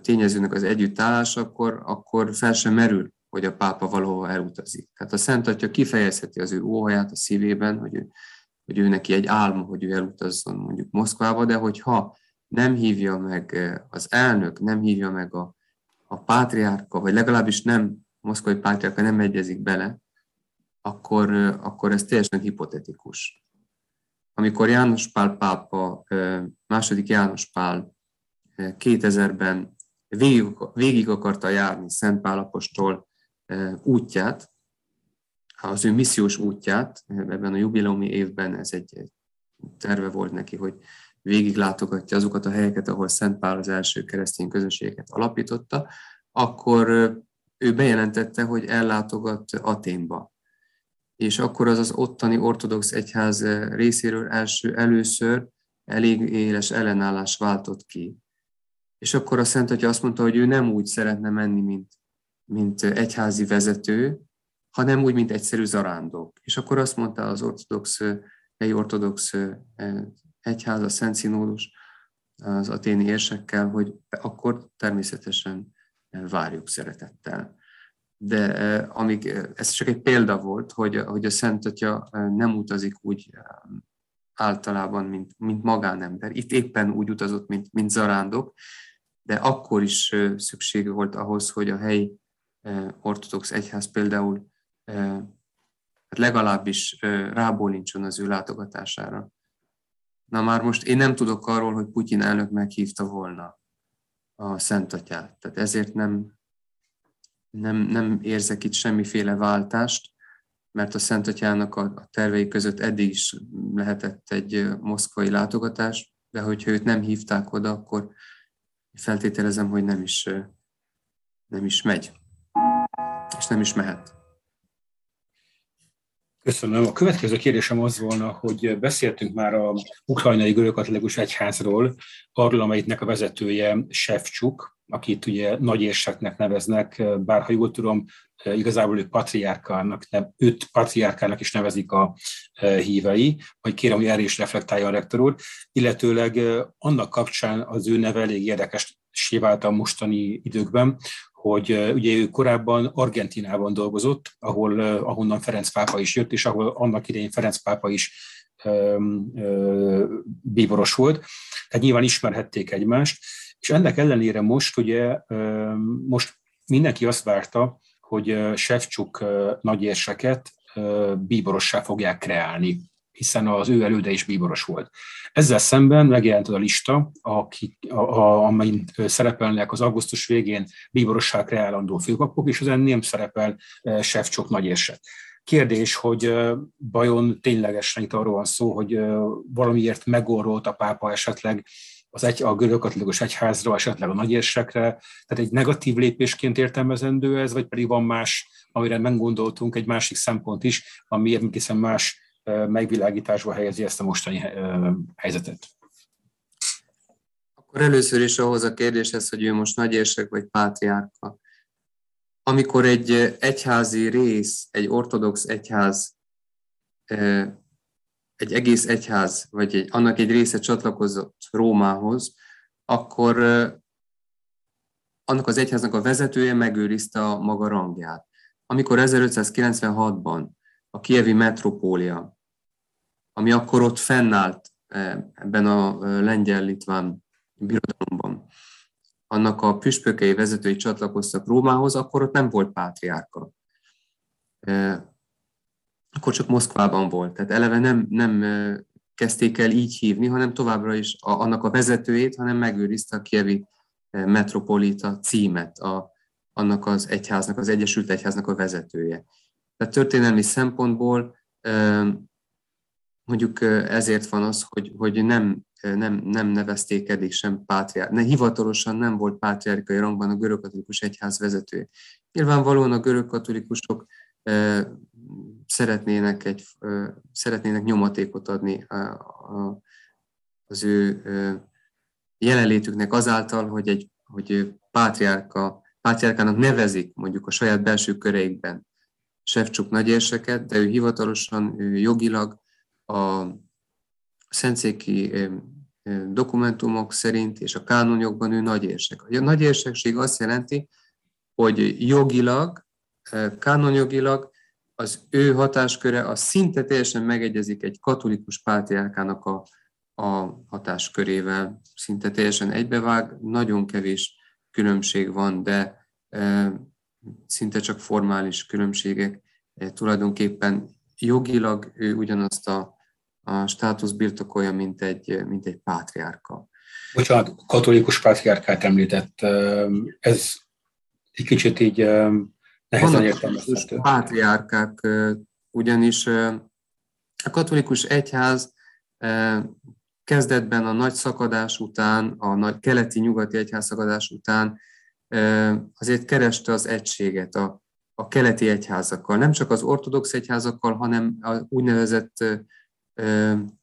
tényezőnek az együttállása, akkor fel sem merül, hogy a pápa valahova elutazik. Tehát a Szent Atya kifejezheti az ő óhaját a szívében, hogy ő neki egy álma, hogy ő elutazzon mondjuk Moszkvába, de hogyha nem hívja meg az elnök, nem hívja meg a pátriárka, vagy legalábbis nem moszkvai pátriárka nem egyezik bele, akkor ez teljesen hipotetikus. Amikor János Pál pápa, II. János Pál 2000-ben végig akarta járni Szent Pál apostol útját, az ő missziós útját, ebben a jubileumi évben ez egy terve volt neki, hogy végiglátogatja azokat a helyeket, ahol Szent Pál az első keresztény közösséget alapította, akkor ő bejelentette, hogy ellátogat Athénba. És akkor az ottani ortodox egyház részéről először elég éles ellenállás váltott ki. És akkor a Szent Atya azt mondta, hogy ő nem úgy szeretne menni, mint egyházi vezető, hanem úgy, mint egyszerű zarándok. És akkor azt mondta az helyi ortodox egyház, a Szent Szinódus az athéni érsekkel, hogy akkor természetesen várjuk szeretettel. De amíg, ez csak egy példa volt, hogy a Szent Atya nem utazik úgy általában, mint magánember. Itt éppen úgy utazott, mint zarándok, de akkor is szükség volt ahhoz, hogy a helyi ortodox egyház például legalábbis rábólincson az ő látogatására. Na már most én nem tudok arról, hogy Putyin elnök meghívta volna a Szent Atyát. Tehát ezért nem érzek itt semmiféle váltást, mert a Szent Atyának a tervei között eddig is lehetett egy moszkvai látogatás, de hogyha őt nem hívták oda, akkor feltételezem, hogy nem is megy, és nem is mehet. Köszönöm. A következő kérdésem az volna, hogy beszéltünk már a ukrajnai görögkatolikus egyházról, arról, amelyiknek a vezetője Sevcsuk, akit ugye nagy érseknek neveznek, bár ha jól tudom, igazából őt patriárkának is nevezik a hívei, majd kérem, hogy erre is reflektálja a rektor úr, illetőleg annak kapcsán az ő neve elég érdekessé vált a mostani időkben, hogy ugye ő korábban Argentinában dolgozott, ahonnan Ferenc pápa is jött, és ahol annak idején Ferenc pápa is bíboros volt, tehát nyilván ismerhették egymást, és ennek ellenére most mindenki azt várta, hogy Sevcsuk nagyérseket bíborossá fogják kreálni, hiszen az ő előde is bíboros volt. Ezzel szemben megjelent a lista, amin szerepelnek az augusztus végén bíborossá kreálandó főpapok, és ezen nem szerepel Sevcsuk nagyérsek. Kérdés, hogy vajon ténylegesen itt arról van szó, hogy valamiért megorrolt a pápa esetleg a görögkatolikus egyházra, esetleg a nagyérsekre, tehát egy negatív lépésként értelmezendő ez, vagy pedig van más, amire nem gondoltunk, egy másik szempont is, ami egészen más megvilágításba helyezi ezt a mostani helyzetet. Akkor először is ahhoz a kérdéshez, hogy ő most nagyérsek vagy pátriárka. Amikor egy egyházi rész, egy ortodox egyház, egy egész egyház, vagy annak egy része csatlakozott Rómához, akkor annak az egyháznak a vezetője megőrizte a maga rangját. Amikor 1596-ban a kijevi metropólia, ami akkor ott fennállt ebben a lengyel-litván birodalomban, annak a püspökei vezetői csatlakoztak Rómához, akkor ott nem volt pátriárka. Akkor csak Moszkvában volt. Tehát eleve nem kezdték el így hívni, hanem továbbra is annak a vezetőjét, hanem megőrizte a kijevi metropolita címet, a annak az egyháznak, az Egyesült Egyháznak a vezetője. Tehát történelmi szempontból mondjuk ezért van az, hogy nem nevezték eddig sem pátriárkának, hivatalosan nem volt pátriárkai rangban a görögkatolikus egyház vezetője. Nyilvánvalóan a görögkatolikusok szeretnének nyomatékot adni az ő jelenlétüknek azáltal, hogy pátriárkának nevezik mondjuk a saját belső köreikben Sefcsuk nagyérseket, de ő hivatalosan, jogilag a szentszéki dokumentumok szerint és a kánonjogban ő nagyérsek. A nagyérsekség azt jelenti, hogy jogilag, kánonjogilag az ő hatásköre az szinte teljesen megegyezik egy katolikus pátriárkának a hatáskörével. Szinte teljesen egybevág, nagyon kevés különbség van, de szinte csak formális különbségek. Tulajdonképpen jogilag ő ugyanazt a státusz birtokolja, mint egy pátriárka. Bocsánat, katolikus pátriárkát említett. Ez egy kicsit így nehezen értelmezhető. Vannak pátriárkák, ugyanis a katolikus egyház kezdetben a nagy szakadás után, a nagy keleti-nyugati egyházszakadás után azért kereste az egységet a keleti egyházakkal. Nem csak az ortodox egyházakkal, hanem az úgynevezett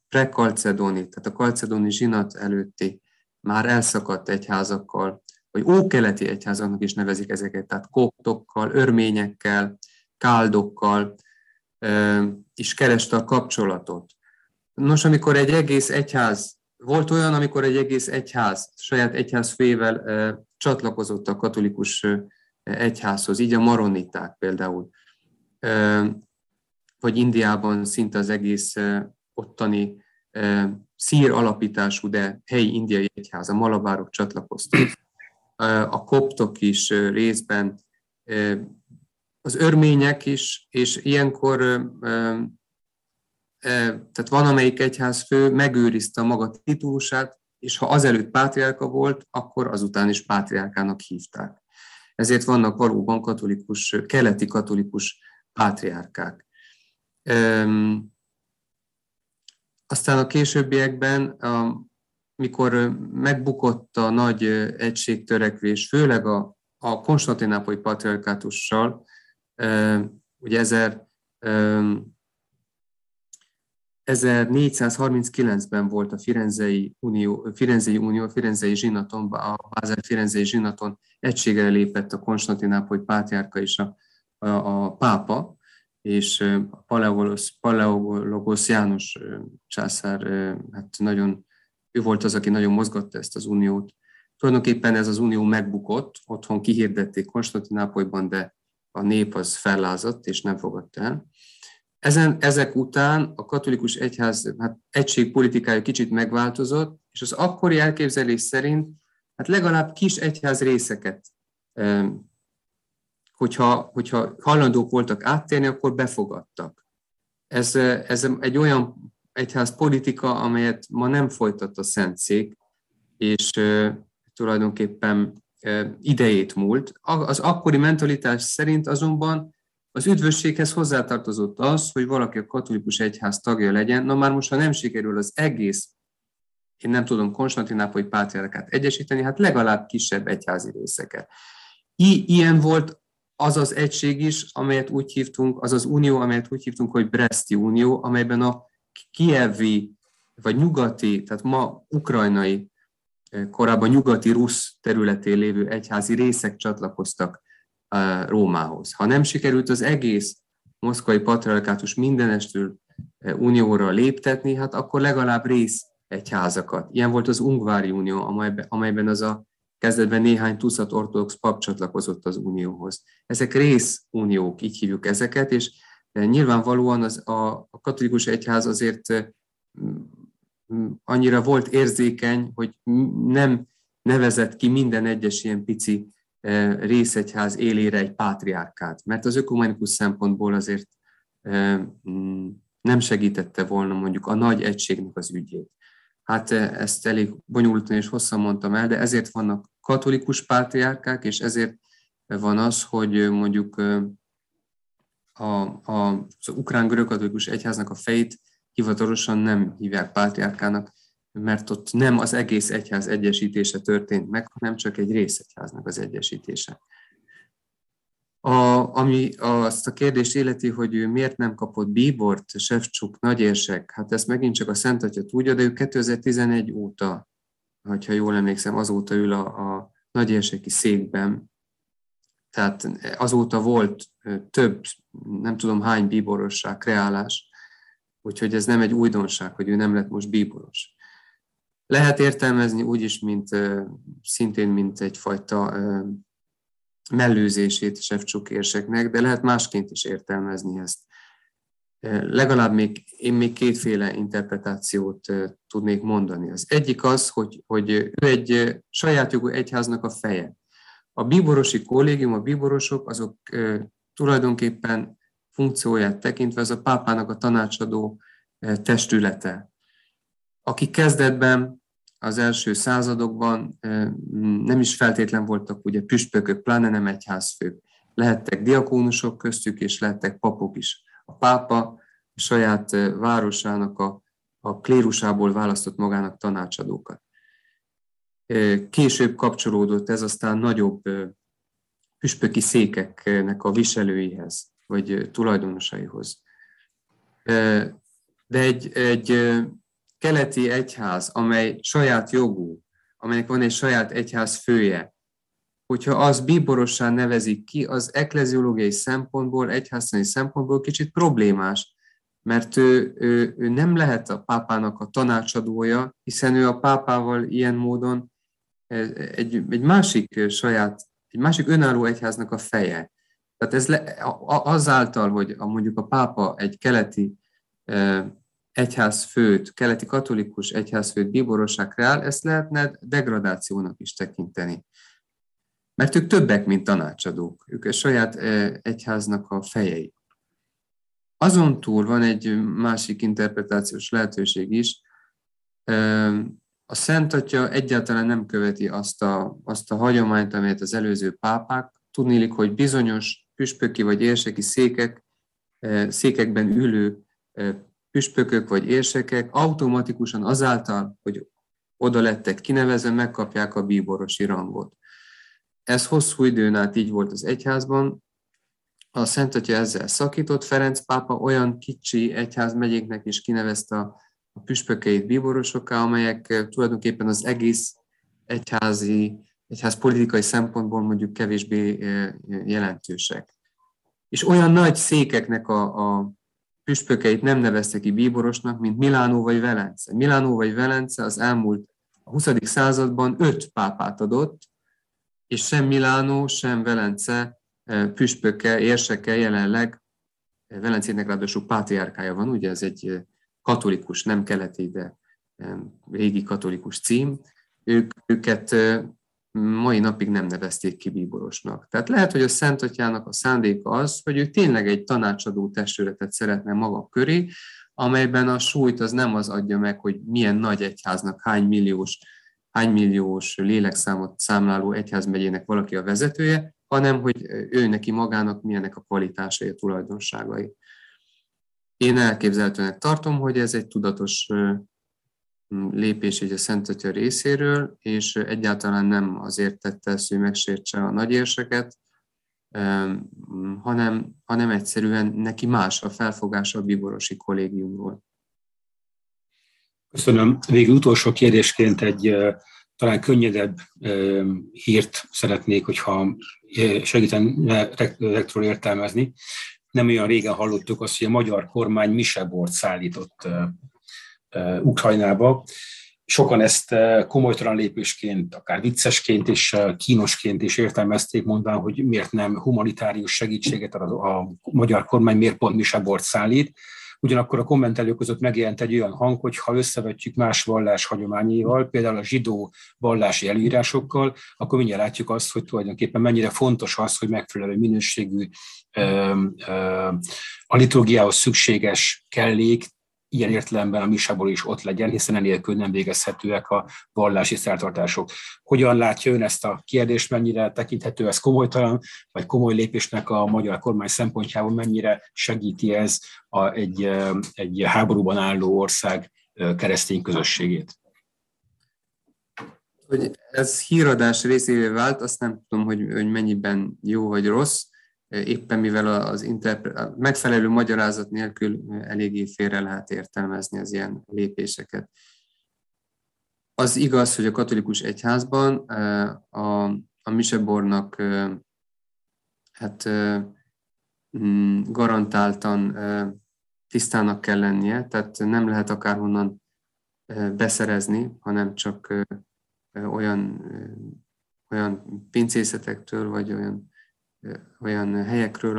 prekalcedoni, tehát a kalcedoni zsinat előtti már elszakadt egyházakkal, vagy ókeleti egyházaknak is nevezik ezeket, tehát koptokkal, örményekkel, káldokkal is kereste a kapcsolatot. Nos, amikor egy egész egyház, volt olyan, amikor egy egész egyház, saját egyházfőjével csatlakozott a katolikus egyházhoz, így a maroniták például, vagy Indiában szinte az egész ottani szír alapítású, de helyi indiai egyház, a malabárok csatlakoztak. A koptok is részben, az örmények is, és ilyenkor, tehát van, amelyik egyházfő megőrizte a maga titulusát, és ha azelőtt pátriárka volt, akkor azután is pátriárkának hívták. Ezért vannak valóban katolikus, keleti katolikus pátriárkák. Aztán a későbbiekben, mikor megbukott a nagy egységtörekvés, főleg a konstantinápolyi patriarkátussal, ugye 1439-ben volt a Firenzei zsinaton, a Bázel-Firenzei zsinaton egységre lépett a konstantinápolyi pátriárka és a pápa, és a Palaiologos János császár, ő volt az, aki nagyon mozgatta ezt az uniót. Tulajdonképpen ez az unió megbukott, otthon kihirdették Konstantinápolyban, de a nép az fellázadt és nem fogadta el. Ezek után a katolikus egyház egységpolitikája kicsit megváltozott, és az akkori elképzelés szerint legalább kis egyház részeket, hogyha hajlandók voltak áttérni, akkor befogadtak. Ez egy olyan egyházpolitika, amelyet ma nem folytat a Szentszék, és tulajdonképpen idejét múlt. Az akkori mentalitás szerint azonban az üdvösséghez hozzátartozott az, hogy valaki a katolikus egyház tagja legyen. Na már most, ha nem sikerül az egész, én nem tudom, konstantinápolyi pátriárkát egyesíteni, legalább kisebb egyházi részeket. Ilyen volt az az egység is, amelyet úgy hívtunk, az az unió, amelyet úgy hívtunk, hogy Breszti Unió, amelyben a kijevi, vagy nyugati, tehát ma ukrajnai, korábban nyugati rusz területén lévő egyházi részek csatlakoztak Rómához. Ha nem sikerült az egész moszkvai patriarkátus mindenestül unióra léptetni, akkor legalább rész egyházakat. Ilyen volt az Ungvári Unió, amelyben az a kezdetben néhány tucat ortodox pap csatlakozott az unióhoz. Ezek részuniók, így hívjuk ezeket, és nyilvánvalóan a katolikus egyház azért annyira volt érzékeny, hogy nem nevezett ki minden egyes ilyen pici részegyház élére egy pátriárkát, mert az ökumenikus szempontból azért nem segítette volna mondjuk a nagy egységnek az ügyét. Ezt elég bonyolultan és hosszan mondtam el, de ezért vannak katolikus pátriárkák, és ezért van az, hogy mondjuk az ukrán görögkatolikus egyháznak a fejét hivatalosan nem hívják pátriárkának, mert ott nem az egész egyház egyesítése történt meg, hanem csak egy részegyháznak az egyesítése. Ami azt a kérdést illeti, hogy ő miért nem kapott bíbort, Sefcsuk, Nagyérsek, hát ezt megint csak a Szent Atya tudja, de ő 2011 óta, hogyha jól emlékszem, azóta ül a nagyérseki székben. Tehát azóta volt több, nem tudom hány bíborossá kreálás, úgyhogy ez nem egy újdonság, hogy ő nem lett most bíboros. Lehet értelmezni úgy is, szintén mint egyfajta mellőzését Sefcsuk érseknek, de lehet másként is értelmezni ezt. Legalább én még kétféle interpretációt tudnék mondani. Az egyik az, hogy ő egy saját jogú egyháznak a feje. A bíborosi kollégium, a bíborosok, azok tulajdonképpen funkcióját tekintve az a pápának a tanácsadó testülete, aki kezdetben az első századokban nem is feltétlen voltak ugye püspökök, pláne nem egyházfők. Lehettek diakónusok köztük, és lehettek papok is. A pápa saját városának a klérusából választott magának tanácsadókat. Később kapcsolódott ez aztán nagyobb püspöki székeknek a viselőihez, vagy tulajdonosaihoz. De egy keleti egyház, amely saját jogú, amelynek van egy saját egyház fője, hogyha az bíborossá nevezik ki, az ekleziológiai szempontból, egyháztani szempontból kicsit problémás, mert ő nem lehet a pápának a tanácsadója, hiszen ő a pápával ilyen módon egy másik önálló egyháznak a feje. Tehát ez azáltal, hogy mondjuk a pápa egy keleti egyházfőt, keleti katolikus egyházfőt bíborossá kreál, ezt lehetne degradációnak is tekinteni. Mert ők többek, mint tanácsadók. Ők a saját egyháznak a fejei. Azon túl van egy másik interpretációs lehetőség is. A Szent Atya egyáltalán nem követi azt a hagyományt, amelyet az előző pápák. Tudniillik, hogy bizonyos püspöki vagy érseki székekben ülő püspökök vagy érsekek automatikusan azáltal, hogy oda lettek kinevezve, megkapják a bíborosi rangot. Ez hosszú időn át így volt az egyházban. A Szent Atya ezzel szakított, Ferenc pápa olyan kicsi egyházmegyéknek is kinevezte a püspökeit bíborosokká, amelyek tulajdonképpen az egész egyház politikai szempontból mondjuk kevésbé jelentősek. És olyan nagy székeknek a püspökeit nem nevezte ki bíborosnak, mint Milánó vagy Velence. Milánó vagy Velence az elmúlt 20. században 5 pápát adott, és sem Milánó, sem Velence püspöke, érseke jelenleg, Velencének ráadásul pátriárkája van, ugye ez egy katolikus, nem keleti, de régi katolikus cím, őket mai napig nem nevezték ki bíborosnak. Tehát lehet, hogy a Szent Atyának a szándéka az, hogy ő tényleg egy tanácsadó testületet szeretne maga köré, amelyben a súlyt az nem az adja meg, hogy milyen nagy egyháznak, hány milliós lélekszámot számláló egyházmegyének valaki a vezetője, hanem hogy ő neki magának milyenek a kvalitásai, a tulajdonságai. Én elképzelhetőnek tartom, hogy ez egy tudatos lépés így a Szent Atya részéről, és egyáltalán nem azért tette ezt, hogy megsértse a nagyérseket, hanem egyszerűen neki más a felfogása a bíborosi kollégiumról. Köszönöm. Végül utolsó kérdésként egy talán könnyedebb hírt szeretnék, hogyha segítene rektor értelmezni. Nem olyan régen hallottuk azt, hogy a magyar kormány misebort szállított Ukrajnába. Sokan ezt komolytalan lépésként, akár viccesként és kínosként is értelmezték, mondván, hogy miért nem humanitárius segítséget ad a magyar kormány, miért pont misebort szállít. Ugyanakkor a kommentelők között megjelent egy olyan hang, hogy ha összevetjük más vallás hagyományaival, például a zsidó vallási előírásokkal, akkor mindjárt látjuk azt, hogy tulajdonképpen mennyire fontos az, hogy megfelelő minőségű, a liturgiához szükséges kellék, ilyen értelemben a misából is ott legyen, hiszen enélkül nem végezhetőek a vallási szertartások. Hogyan látja ön ezt a kérdést, mennyire tekinthető ez komolytalan, vagy komoly lépésnek a magyar kormány szempontjából, mennyire segíti ez egy háborúban álló ország keresztény közösségét? Hogy ez híradás részévé vált, azt nem tudom, hogy mennyiben jó vagy rossz, éppen mivel a megfelelő magyarázat nélkül eléggé félre lehet értelmezni az ilyen lépéseket. Az igaz, hogy a katolikus egyházban a misebornak garantáltan tisztának kell lennie, tehát nem lehet akárhonnan beszerezni, hanem csak olyan pincészetektől, vagy olyan helyekről,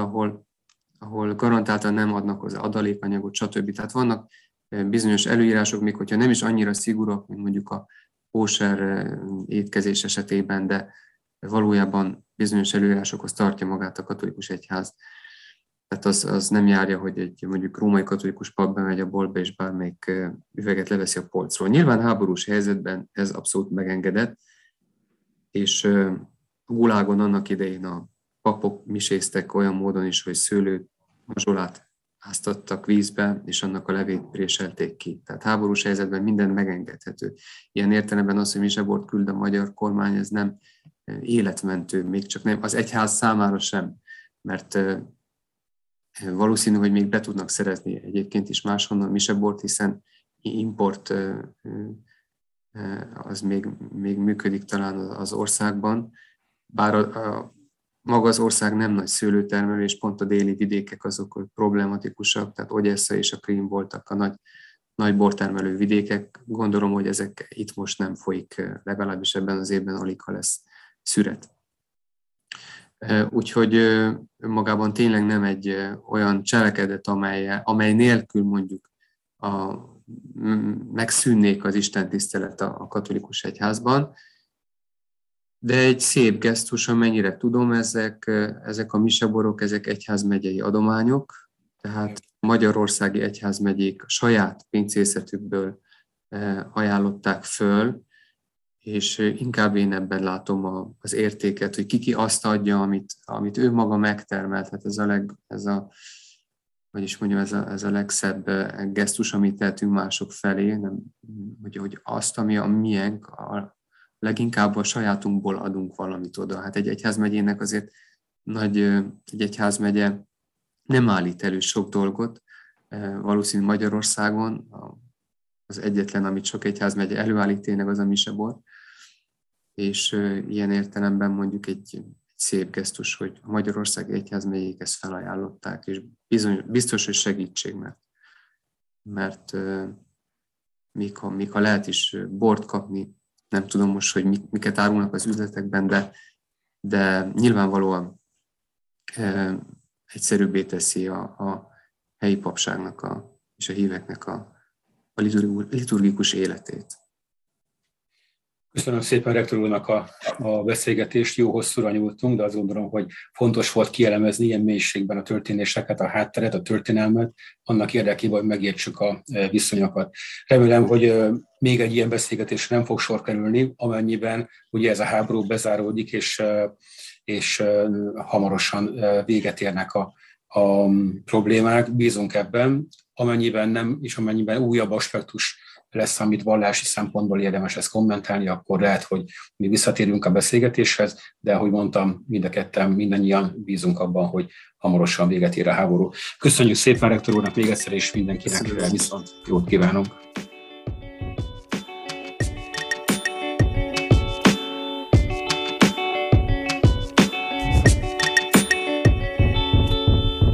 ahol garantáltan nem adnak az adalékanyagot, stb. Tehát vannak bizonyos előírások, még hogyha nem is annyira szigorúak, mint mondjuk a kóser étkezés esetében, de valójában bizonyos előírásokhoz tartja magát a katolikus egyház. Tehát az nem járja, hogy egy mondjuk római katolikus pap bemegy a boltba, és bármelyik üveget leveszi a polcról. Nyilván háborús helyzetben ez abszolút megengedett, és Gulágon annak idején a papok miséztek olyan módon is, hogy szőlőt, mazsolát áztattak vízbe, és annak a levét préselték ki. Tehát háborús helyzetben minden megengedhető. Ilyen értelemben az, hogy misebort küld a magyar kormány, ez nem életmentő, még csak nem, az egyház számára sem, mert valószínű, hogy még be tudnak szerezni egyébként is máshonnan misebort, hiszen import az még működik talán az országban, bár maga az ország nem nagy szőlőtermelő, és pont a déli vidékek azok problematikusak, tehát Odessa és a Krím voltak a nagy bortermelő vidékek. Gondolom, hogy ezek itt most nem folyik, legalábbis ebben az évben alig, ha lesz szüret. Úgyhogy magában tényleg nem egy olyan cselekedet, amely nélkül mondjuk megszűnnék az istentisztelet a katolikus egyházban, de egy szép gesztus, amennyire tudom, ezek a miseborok, ezek egyházmegyei adományok, tehát magyarországi egyházmegyék saját pincészetükből ajánlották föl, és inkább én ebben látom az értéket, hogy ki azt adja, amit ő maga megtermelt. Hát ez a legszebb gesztus, amit tehetünk mások felé, hogy azt, ami a miénk, leginkább a sajátunkból adunk valamit oda. Hát egy egyházmegyének azért egy egyházmegye nem állít elő sok dolgot, valószínű Magyarországon az egyetlen, amit sok egyházmegye előállít tényleg, az a misebor, és ilyen értelemben mondjuk egy szép gesztus, hogy a Magyarország egyházmegyék ezt felajánlották, és biztos, hogy segítség, mert még ha lehet is bort kapni, nem tudom most, hogy miket árulnak az üzletekben, de nyilvánvalóan egyszerűbbé teszi a helyi papságnak és a híveknek a liturgikus életét. Köszönöm szépen rektor úrnak a beszélgetést, jó hosszúra nyúltunk, de azt gondolom, hogy fontos volt kielemezni ilyen mélységben a történéseket, a hátteret, a történelmet, annak érdekében, hogy megértsük a viszonyokat. Remélem, hogy még egy ilyen beszélgetés nem fog sor kerülni, amennyiben ugye ez a háború bezáródik, és hamarosan véget érnek a problémák. Bízunk ebben, amennyiben nem, és amennyiben újabb aspektus lesz, amit vallási szempontból érdemes ezt kommentálni, akkor lehet, hogy mi visszatérünk a beszélgetéshez, de ahogy mondtam, mind a ketten, mindannyian bízunk abban, hogy hamarosan véget ér a háború. Köszönjük szépen rektor úrnak még egyszer, és mindenkinek viszont jót kívánunk!